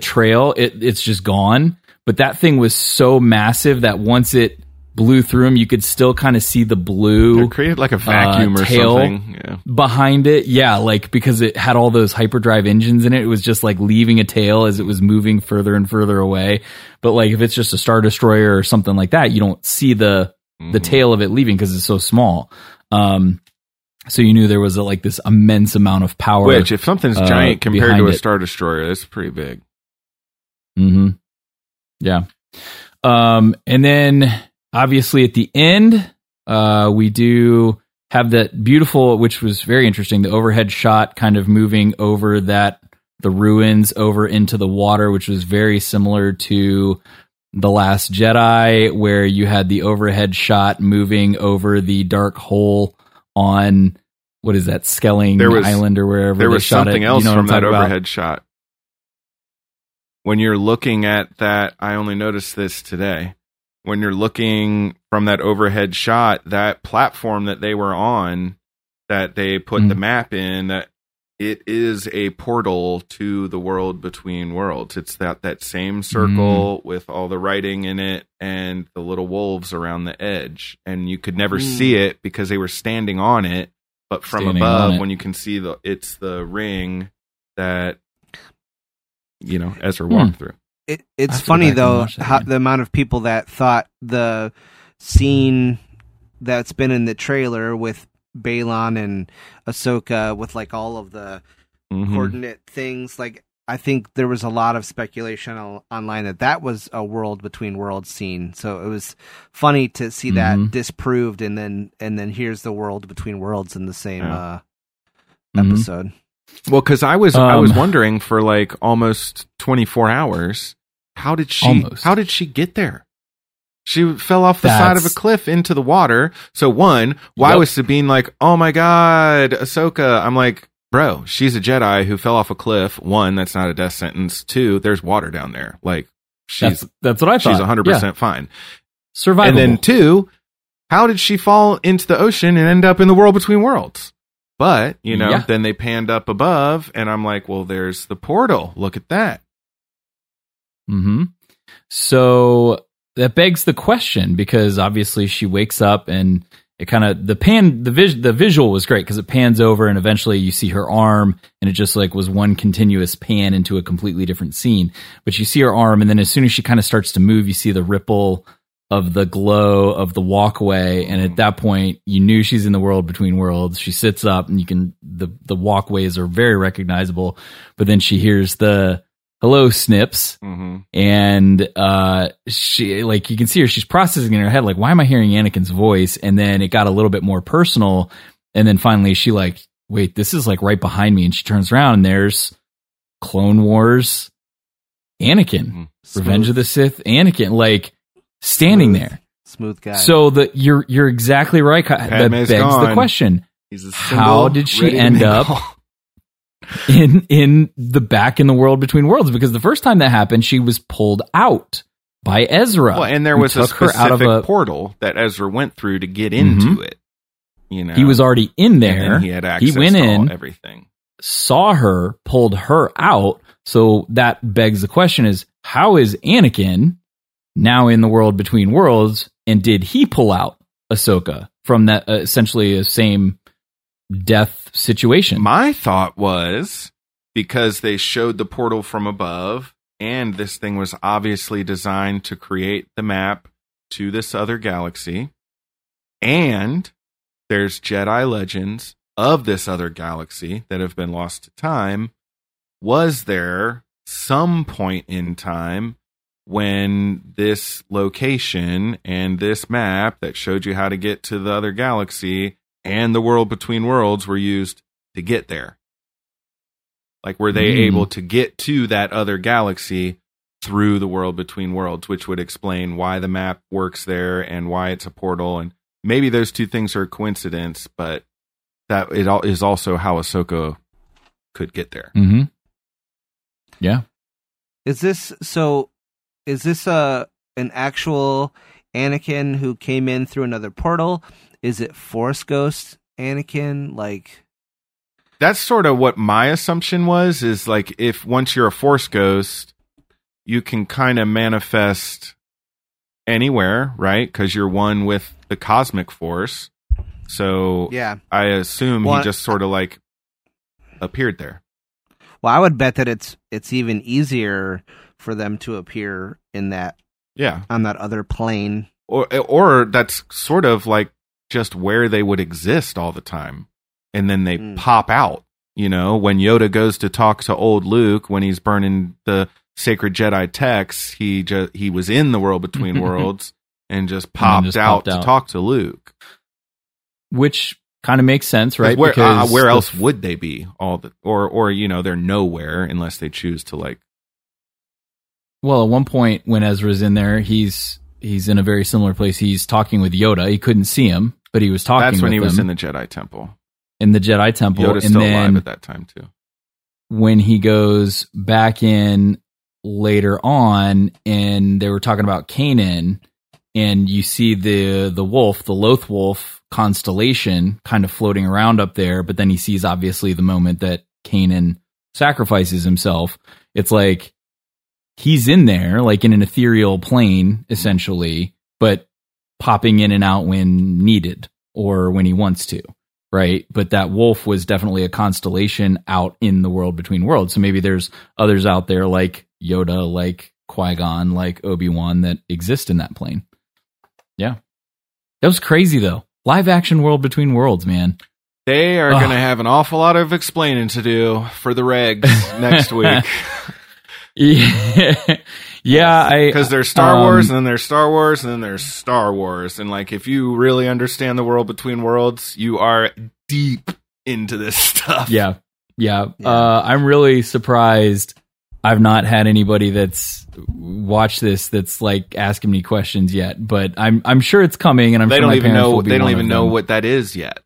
trail. It's just gone. But that thing was so massive that once it blew through them, you could still kind of see the blue. It created like a vacuum or something behind it. Yeah, because it had all those hyperdrive engines in it. It was just leaving a tail as it was moving further and further away. But if it's just a Star Destroyer or something like that, you don't see the tail of it leaving because it's so small. So you knew there was like this immense amount of power. Which, if something's giant compared to a Star Destroyer, that's pretty big. Mm-hmm. Yeah. And then, obviously, at the end, we do have that beautiful, which was very interesting, the overhead shot kind of moving over the ruins over into the water, which was very similar to The Last Jedi, where you had the overhead shot moving over the dark hole on, what is that, Skelling Island or wherever. There was something else from that overhead shot. When you're looking at that, I only noticed this today. When you're looking from that overhead shot, that platform that they were on, that they put the map in, it is a portal to the world between worlds. It's that same circle with all the writing in it and the little wolves around the edge. And you could never see it because they were standing on it. But from above, when you can see it's the ring that, Ezra walked through. It's funny, though, how the amount of people that thought the scene that's been in the trailer with Baylan and Ahsoka with like all of the coordinate things, like I think there was a lot of speculation online that was a World Between Worlds scene. So it was funny to see that disproved, and then here's the World Between Worlds in the same episode. Well, because I was wondering for like almost 24 hours, how did she get there? She fell off the side of a cliff into the water. So one, why was Sabine like, oh my God, Ahsoka? I'm like, bro, she's a Jedi who fell off a cliff. One, that's not a death sentence. Two, there's water down there. Like that's what I thought. She's 100% fine. Survivable. And then two, how did she fall into the ocean and end up in the World Between Worlds? But, then they panned up above and I'm like, well, there's the portal. Look at that. Mm-hmm. So that begs the question, because obviously she wakes up and it kind of the visual was great because it pans over and eventually you see her arm and it just like was one continuous pan into a completely different scene. But you see her arm and then as soon as she kind of starts to move, you see the ripple of the glow of the walkway. And at that point, you knew she's in the World Between Worlds. She sits up and you can the walkways are very recognizable. But then she hears the hello, Snips. Mm-hmm. And she, like, you can see her, she's processing in her head, like, why am I hearing Anakin's voice? And then it got a little bit more personal. And then finally she like, wait, this is like right behind me. And she turns around and there's Clone Wars Anakin, Revenge of the Sith Anakin, like standing there. Smooth guy. So you're exactly right. Padme's that begs gone. The question. How did she end up in the back in the World Between Worlds? Because the first time that happened, she was pulled out by Ezra. Well, and there was a specific portal that Ezra went through to get into it. He was already in there. And then he had access to everything. Saw her, pulled her out. So that begs the question: is how is Anakin now in the World Between Worlds? And did he pull out Ahsoka from that essentially the same death situation? My thought was, because they showed the portal from above and this thing was obviously designed to create the map to this other galaxy, and there's Jedi legends of this other galaxy that have been lost to time, was there some point in time when this location and this map that showed you how to get to the other galaxy and the World Between Worlds were used to get there? Like, were they able to get to that other galaxy through the World Between Worlds, which would explain why the map works there and why it's a portal. And maybe those two things are a coincidence, but that it all is also how Ahsoka could get there. Mm-hmm. Yeah. Is this an actual Anakin who came in through another portal? Is it Force Ghost Anakin? Like, that's sort of what my assumption was, is like, if once you're a Force Ghost, you can kind of manifest anywhere, right? Because you're one with the cosmic force. So yeah. I assume he just sort of like appeared there. Well, I would bet that it's even easier for them to appear in that on that other plane. Or that's sort of like just where they would exist all the time. and then they pop out. You know, when Yoda goes to talk to old Luke when he's burning the sacred Jedi texts, he was in the World Between Worlds and just popped out to talk to Luke, which kind of makes sense, right? Where else would they be? They're nowhere unless they choose to like. Well, at one point when Ezra's in there, he's in a very similar place. He's talking with Yoda. He couldn't see him, but he was talking. That's when he was in the Jedi Temple. Yoda's still alive at that time too. When he goes back in later on, and they were talking about Kanan, and you see the wolf, the Loth Wolf constellation, kind of floating around up there. But then he sees obviously the moment that Kanan sacrifices himself. It's like he's in there, like in an ethereal plane, essentially, but popping in and out when needed or when he wants to. Right. But that wolf was definitely a constellation out in the World Between Worlds. So maybe there's others out there like Yoda, like Qui-Gon, like Obi-Wan that exist in that plane. Yeah. That was crazy, though. Live action World Between Worlds, man. They are going to have an awful lot of explaining to do for the regs next week. Yeah, because there's Star Wars, and then there's Star Wars, and then there's Star Wars, and like if you really understand the World Between Worlds, you are deep into this stuff. Yeah. I'm really surprised I've not had anybody that's watched this that's like asking me questions yet, but I'm sure it's coming, and they don't even know what that is yet.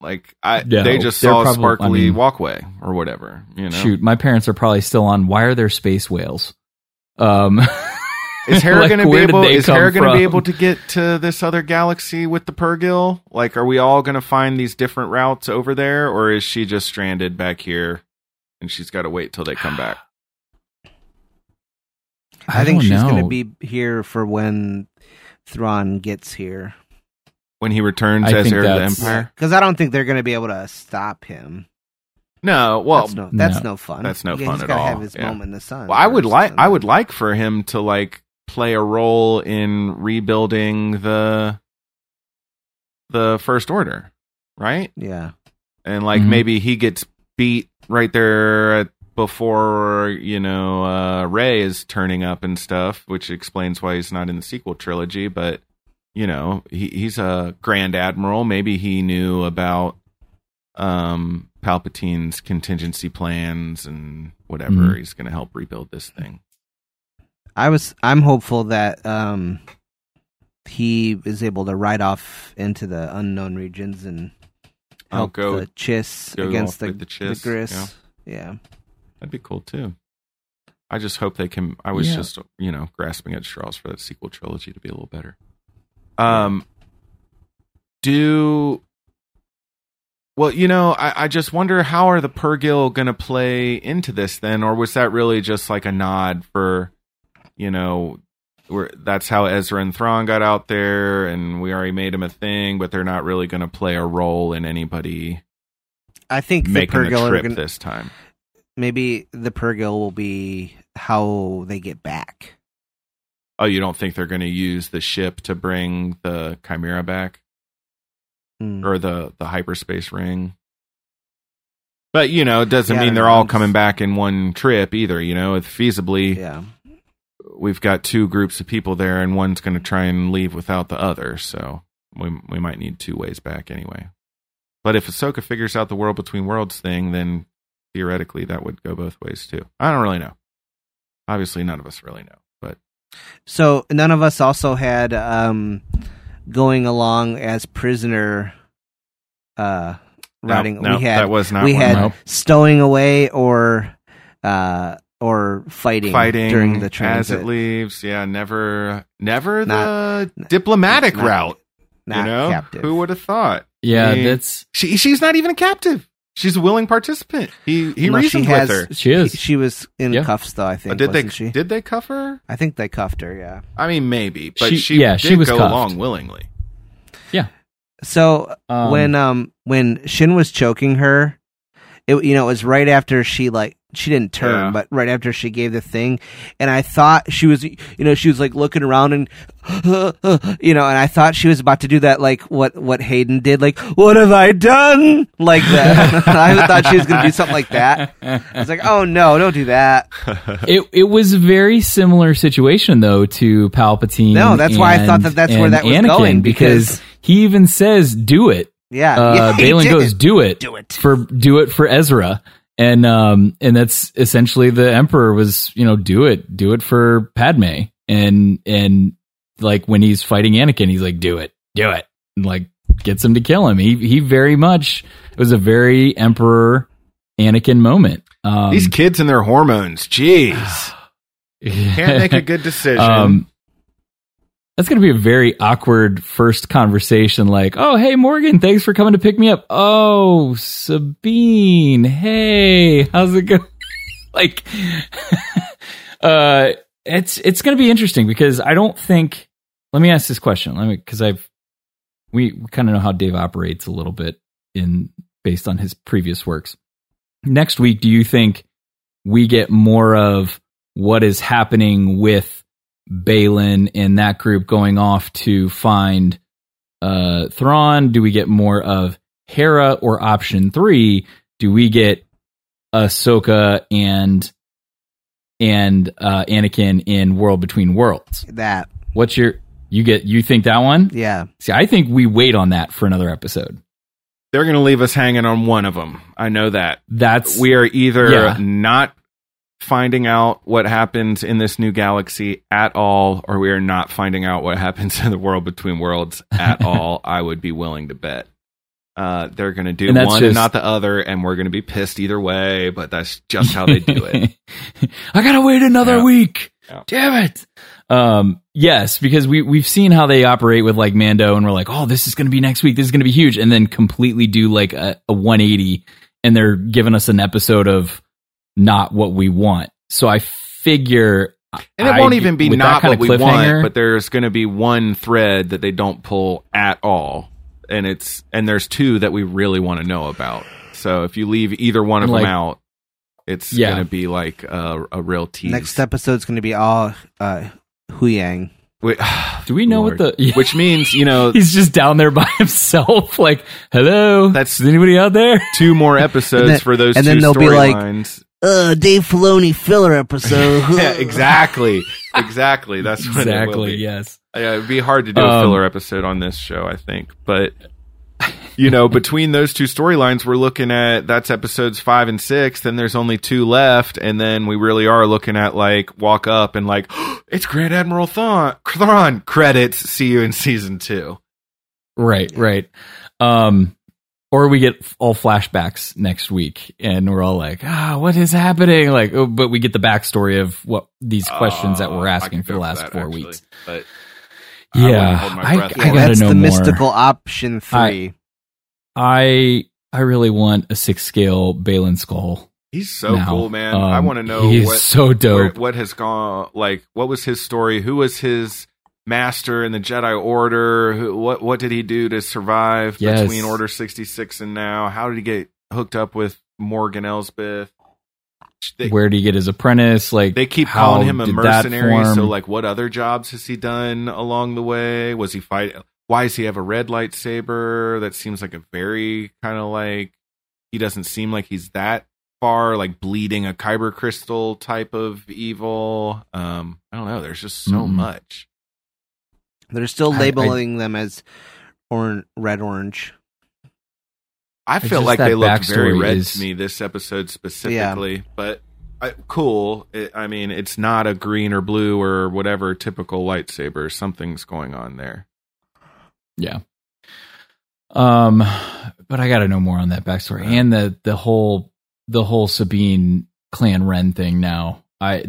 They just saw a sparkly walkway or whatever. You know? Shoot, my parents are probably still on. Why are there space whales? Is Hera going to be able? Is Hera going to be able to get to this other galaxy with the Purrgil? Like, are we all going to find these different routes over there, or is she just stranded back here and she's got to wait till they come back? I think she's going to be here for when Thrawn gets here. When he returns as heir to the Empire? Because I don't think they're going to be able to stop him. No, well... That's no fun. That's no fun at all. He's got to have his moment in the sun. Well, I would like for him to, like, play a role in rebuilding the First Order, right? Yeah. And, like, maybe he gets beat right there before, you know, Rey is turning up and stuff, which explains why he's not in the sequel trilogy, but... You know, he's a Grand Admiral. Maybe he knew about Palpatine's contingency plans and whatever. He's going to help rebuild this thing. I'm hopeful that he is able to ride off into the unknown regions and help the Chiss against the Griss. Yeah, that'd be cool too. I just hope they can. I was just grasping at straws for that sequel trilogy to be a little better. I just wonder how are the Purrgil going to play into this then, or was that really just like a nod for, you know, that's how Ezra and Thrawn got out there and we already made them a thing, but they're not really going to play a role in anybody. I think making the Purrgil this time. Maybe the Purrgil will be how they get back. Oh, you don't think they're going to use the ship to bring the Chimera back? Or the hyperspace ring? But, you know, it doesn't mean they're all coming back in one trip either, you know? If feasibly, we've got two groups of people there, and one's going to try and leave without the other, so we might need two ways back anyway. But if Ahsoka figures out the World Between Worlds thing, then theoretically that would go both ways too. I don't really know. Obviously, none of us really know. So none of us also had going along as prisoner riding. No, we had that was not. We had stowing away or fighting during the transit as it leaves. Yeah, never not, the diplomatic route. Not captive. Who would have thought? Yeah, that's she's not even a captive. She's a willing participant. He reasoned with her. She is. She was in cuffs, though, I think. Did they cuff her? I think they cuffed her, yeah. I mean, maybe, but she was go cuffed. Along willingly. Yeah. So when Shin was choking her, it was right after she like she didn't turn, but right after she gave the thing, and I thought she was, you know, she was like looking around and, you know, and I thought she was about to do that, like what Hayden did, like, what have I done? Like that. I thought she was going to do something like that. I was like, oh no, don't do that. It was a very similar situation though to Palpatine. No, that's why I thought that's where that was Anakin, going because he even says, do it. Yeah. Baylan goes, do it for Ezra. And that's essentially the Emperor was, you know, do it for Padme. And like when he's fighting Anakin, he's like, do it. And like gets him to kill him. He very much, it was a very Emperor Anakin moment. These kids and their hormones. Jeez. Can't make a good decision. That's going to be a very awkward first conversation. Like, oh, hey, Morgan, thanks for coming to pick me up. Oh, Sabine. Hey, how's it going? Like, it's going to be interesting because I don't think, let me ask this question. Cause we kind of know how Dave operates a little bit based on his previous works. Next week, do you think we get more of what is happening with Baylan and that group going off to find Thrawn? Do we get more of Hera, or option 3? Do we get Ahsoka and Anakin in World Between Worlds? That what's your you think that one? Yeah. See, I think we wait on that for another episode. They're going to leave us hanging on one of them. I know that. We are either not finding out what happens in this new galaxy at all, or we are not finding out what happens in the World Between Worlds at all. I would be willing to bet they're going to do and not the other, and we're going to be pissed either way, but that's just how they do it. I gotta wait another week. Damn it. Yes, because we've seen how they operate with like Mando, and we're like, oh, this is going to be next week, this is going to be huge, and then completely do like a 180, and they're giving us an episode of not what we want. So I figure, and it won't even be not what we want, but there's going to be one thread that they don't pull at all, and there's two that we really want to know about. So if you leave either one of them out, it's going to be like a real tease. Next episode's going to be all Huyang. Do we know what the... Which means, you know... He's just down there by himself, like, hello, is anybody out there? Two more episodes for those and two storylines. Dave Filoni filler episode. Yeah, exactly. That's what it will be. Yes. Yeah, it'd be hard to do a filler episode on this show, I think. But, you know, between those two storylines, we're looking at that's episodes 5 and 6. Then there's only 2 left, and then we really are looking at like walk up and like it's Grand Admiral Thrawn credits. See you in season 2. Right. Or we get all flashbacks next week, and we're all like, what is happening? Like, but we get the backstory of what these questions that we're asking for the last 4 weeks. But I gotta know more. That's the mystical option 3. I really want a 6-scale Baylan Skoll. He's so cool, man. I want to know. He's so dope. What has gone? Like, what was his story? Who was his master in the Jedi Order? What did he do to survive between Order 66 and now? How did he get hooked up with Morgan Elsbeth? Where did he get his apprentice? Like, they keep calling him a mercenary. So, like, what other jobs has he done along the way? Was he fighting? Why does he have a red lightsaber? That seems like a very kind of like, he doesn't seem like he's that far like bleeding a kyber crystal type of evil. I don't know. There's just so much. They're still labeling them as red orange. I feel like they looked very red to me this episode specifically, but cool. I mean, it's not a green or blue or whatever typical lightsaber. Something's going on there. Yeah. But I got to know more on that backstory and the whole Sabine Clan Wren thing. Now, I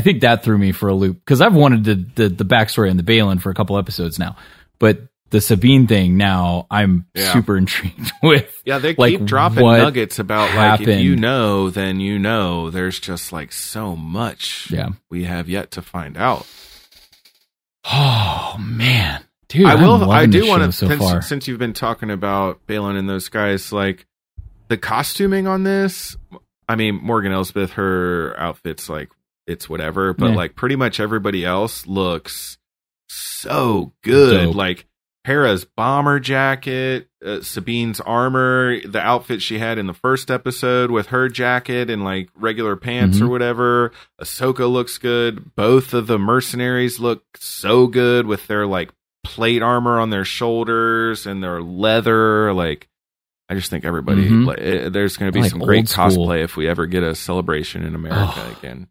think that threw me for a loop because I've wanted the backstory on the Baylan for a couple episodes now, but the Sabine thing now I'm super intrigued with. Yeah, they like, keep dropping nuggets about happened. Like if you know, then you know. There's just like so much we have yet to find out. Oh man, dude! I do want to since you've been talking about Baylan and those guys, like the costuming on this. I mean, Morgan Elsbeth, her outfit's like, it's whatever, but like pretty much everybody else looks so good. Dope. Like Hera's bomber jacket, Sabine's armor, the outfit she had in the first episode with her jacket and like regular pants or whatever. Ahsoka looks good. Both of the mercenaries look so good with their like plate armor on their shoulders and their leather. Like, I just think everybody, like, there's going to be like some great school cosplay if we ever get a celebration in America again.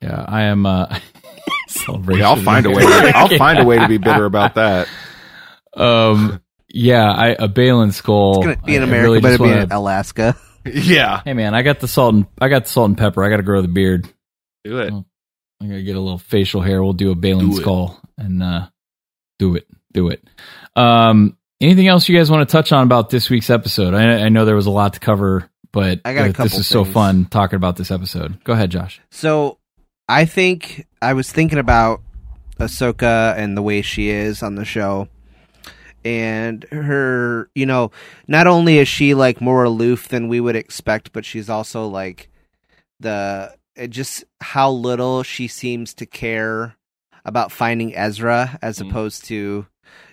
Yeah, I am. Celebration. I'll find a way. I'll find a way to be bitter about that. Yeah, a Baylan Skoll. It's going to be in America, really, but it'll be in Alaska. Yeah. Hey man, I got the salt and pepper. I got to grow the beard. Do it. I'm going to get a little facial hair. We'll do a Baylan Skoll and do it. Anything else you guys want to touch on about this week's episode? I know there was a lot to cover, but I got this is so fun talking about this episode. Go ahead, Josh. So I think I was thinking about Ahsoka and the way she is on the show, and her, you know, not only is she like more aloof than we would expect, but she's also like just how little she seems to care about finding Ezra as opposed to,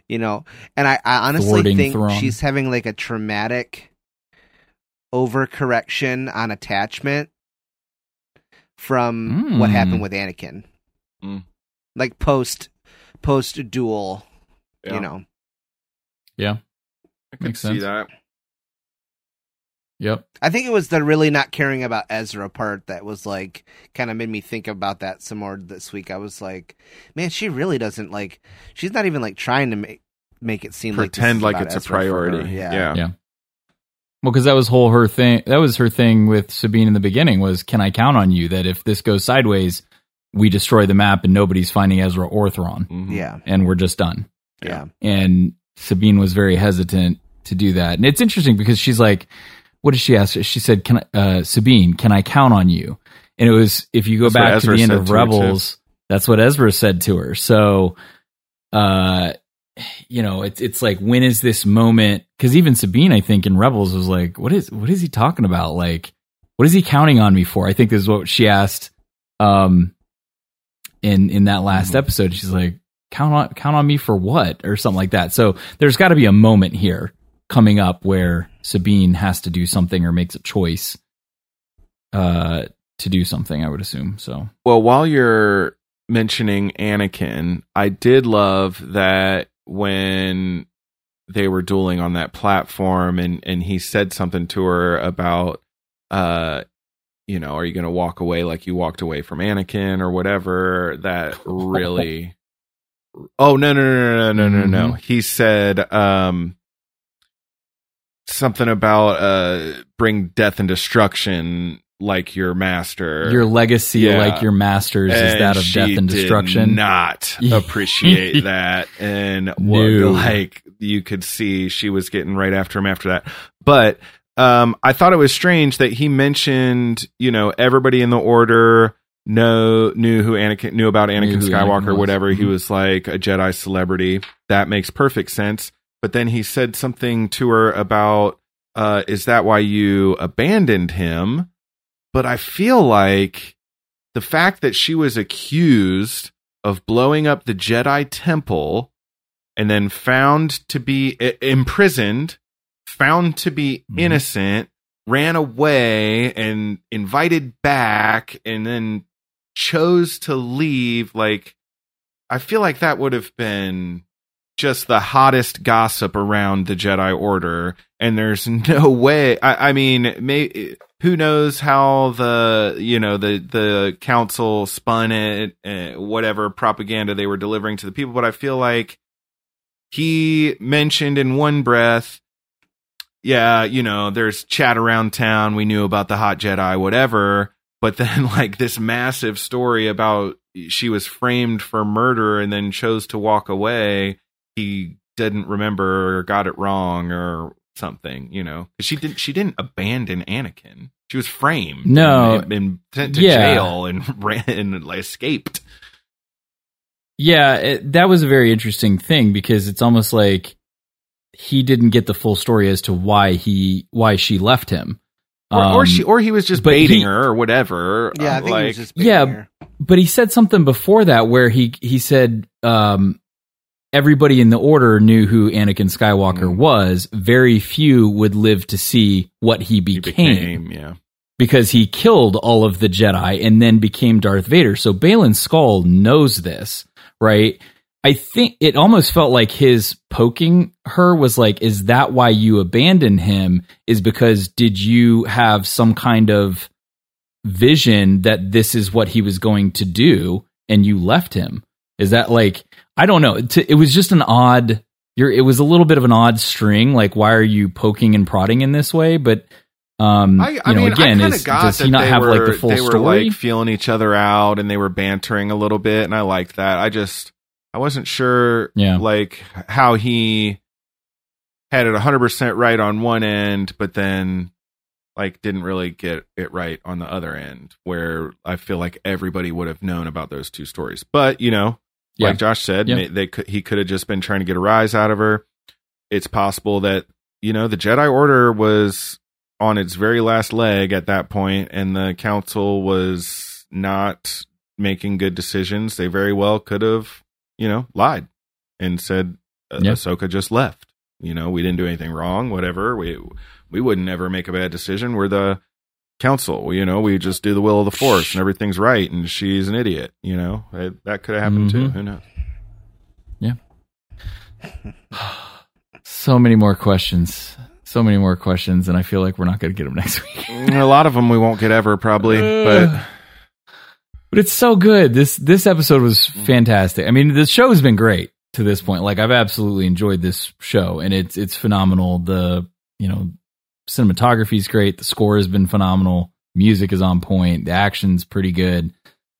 you know, and I honestly think Thrawn. She's having like a traumatic overcorrection on attachment from what happened with Anakin, like post duel, you know. Yeah, I can see that. Yep, I think it was the really not caring about Ezra part that was like kind of made me think about that some more this week. I was like, man, she really doesn't like. She's not even like trying to make it seem pretend like it's Ezra a priority. Yeah. Well, because that was her thing. That was her thing with Sabine in the beginning was, can I count on you that if this goes sideways, we destroy the map and nobody's finding Ezra or Thrawn. Yeah. And we're just done. Yeah. And Sabine was very hesitant to do that. And it's interesting because she's like, what did she ask? She said, Sabine, can I count on you? And it was, if you go back to the end of Rebels, that's what Ezra said to her. So, you know, it's like, when is this moment? Because even Sabine, I think in Rebels was like, what is he talking about? Like, what is he counting on me for? I think this is what she asked, in that last episode. She's like, count on me for what, or something like that. So there's got to be a moment here coming up where Sabine has to do something or makes a choice, to do something. I would assume so. Well, while you're mentioning Anakin, I did love that when they were dueling on that platform and he said something to her about, you know, are you going to walk away like you walked away from Anakin or whatever? That really... Oh, no. He said something about bring death and destruction like your master. Your legacy like your master's is that of death and destruction. Did not appreciate that. And like you could see she was getting right after him after that. But I thought it was strange that he mentioned, you know, everybody in the order knew about Anakin Skywalker, Anakin, whatever. He was like a Jedi celebrity. That makes perfect sense. But then he said something to her about, is that why you abandoned him? But I feel like the fact that she was accused of blowing up the Jedi Temple and then found to be imprisoned, found to be innocent, ran away and invited back and then chose to leave. Like, I feel like that would have been just the hottest gossip around the Jedi Order. And there's no way. I mean, who knows how the council spun it, whatever propaganda they were delivering to the people. But I feel like he mentioned in one breath, yeah, you know, there's chat around town. We knew about the hot Jedi, whatever. But then, like, this massive story about she was framed for murder and then chose to walk away. He didn't remember or got it wrong or something, you know. She didn't abandon Anakin. She was framed. No. And sent to jail and ran and escaped. Yeah, that was a very interesting thing because it's almost like he didn't get the full story as to why she left him. Or he was just baiting her or whatever. Yeah, I think he was just baiting her. But he said something before that where he said everybody in the Order knew who Anakin Skywalker was. Very few would live to see what he became. Because he killed all of the Jedi and then became Darth Vader. So Baylan Skoll knows this, right? I think it almost felt like his poking her was like, is that why you abandoned him? Is because did you have some kind of vision that this is what he was going to do and you left him? Is that like, I don't know. It was just an odd, it was a little bit of an odd string. Like, why are you poking and prodding in this way? But does he not have like the full story? They were like feeling each other out and they were bantering a little bit, and I liked that. I wasn't sure like how he had it 100% right on one end, but then like didn't really get it right on the other end, where I feel like everybody would have known about those two stories. But you know, like Josh said, he could have just been trying to get a rise out of her. It's possible that, you know, the Jedi Order was on its very last leg at that point, and the council was not making good decisions. They very well could have, you know, lied and said, Ahsoka just left. You know, we didn't do anything wrong, whatever. We wouldn't ever make a bad decision. We're the council, you know, we just do the will of the Force and everything's right. And she's an idiot, you know, that could have happened too. Who knows? Yeah. So many more questions, and I feel like we're not going to get them next week. A lot of them we won't get ever, probably, but it's so good. This episode was fantastic. I mean, the show has been great to this point. Like, I've absolutely enjoyed this show, and it's phenomenal. The, you know, cinematography is great. The score has been phenomenal. Music is on point. The action's pretty good.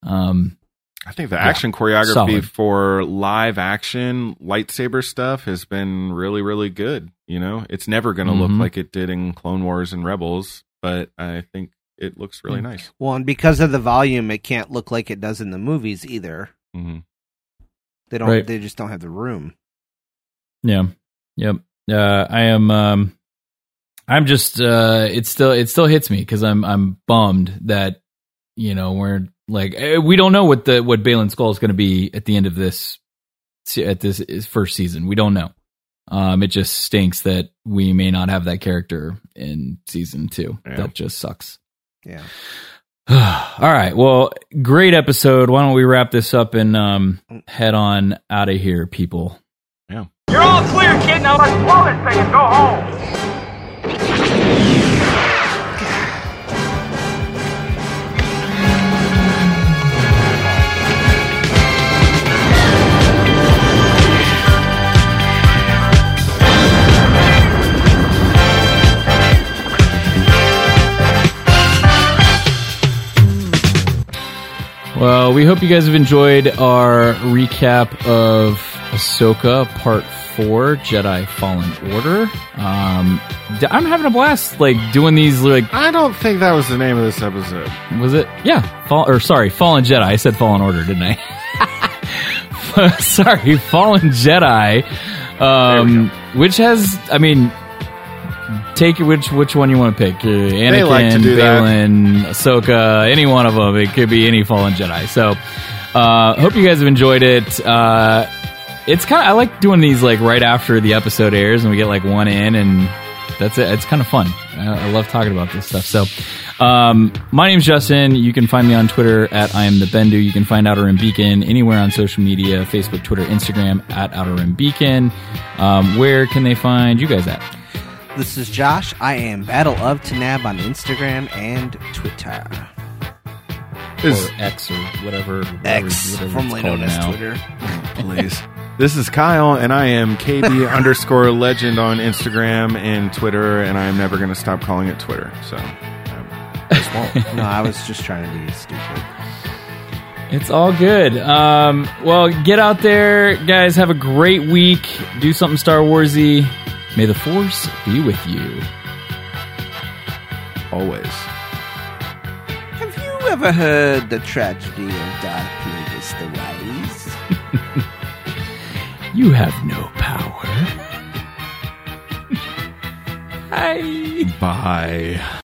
I think the action choreography for live action lightsaber stuff has been really, really good. You know, it's never going to look like it did in Clone Wars and Rebels, but I think it looks really nice. Well, and because of the volume, it can't look like it does in the movies either. Mm-hmm. They don't. Right. They just don't have the room. Yeah. Yep. I am. I'm just. It still hits me because I'm bummed that, you know, we're. Like, we don't know what Baylan Skoll is going to be at the end of this, at this first season. We don't know. It just stinks that we may not have that character in season 2. Yeah. That just sucks. Yeah. All right. Well, great episode. Why don't we wrap this up and head on out of here, people? Yeah. You're all clear, kid. Now let's blow this thing and go home. Well, we hope you guys have enjoyed our recap of Ahsoka Part 4, Jedi Fallen Order. I'm having a blast, like, doing these, like... I don't think that was the name of this episode. Was it? Yeah. Fallen Jedi. I said Fallen Order, didn't I? Sorry, Fallen Jedi, which has, I mean... Take which one you want to pick. Anakin, they like to do Baylan, that. Ahsoka, any one of them. It could be any Fallen Jedi. So, hope you guys have enjoyed it. It's kind of, I like doing these like right after the episode airs, and we get like one in, and that's it. It's kind of fun. I love talking about this stuff. So, my name's Justin. You can find me on Twitter at IamTheBendu. You can find Outer Rim Beacon anywhere on social media: Facebook, Twitter, Instagram at Outer Rim Beacon. Where can they find you guys at? This is Josh. I am Battle of Tanab on Instagram and Twitter. Or X or whatever. X, formerly known as Twitter. Please. This is Kyle, and I am KB _legend on Instagram and Twitter, and I am never going to stop calling it Twitter. So, I just won't. No, I was just trying to be stupid. It's all good. Well, get out there, guys. Have a great week. Do something Star Warsy. May the Force be with you. Always. Have you ever heard the tragedy of Darth Plagueis the Wise? You have no power. Bye. Bye.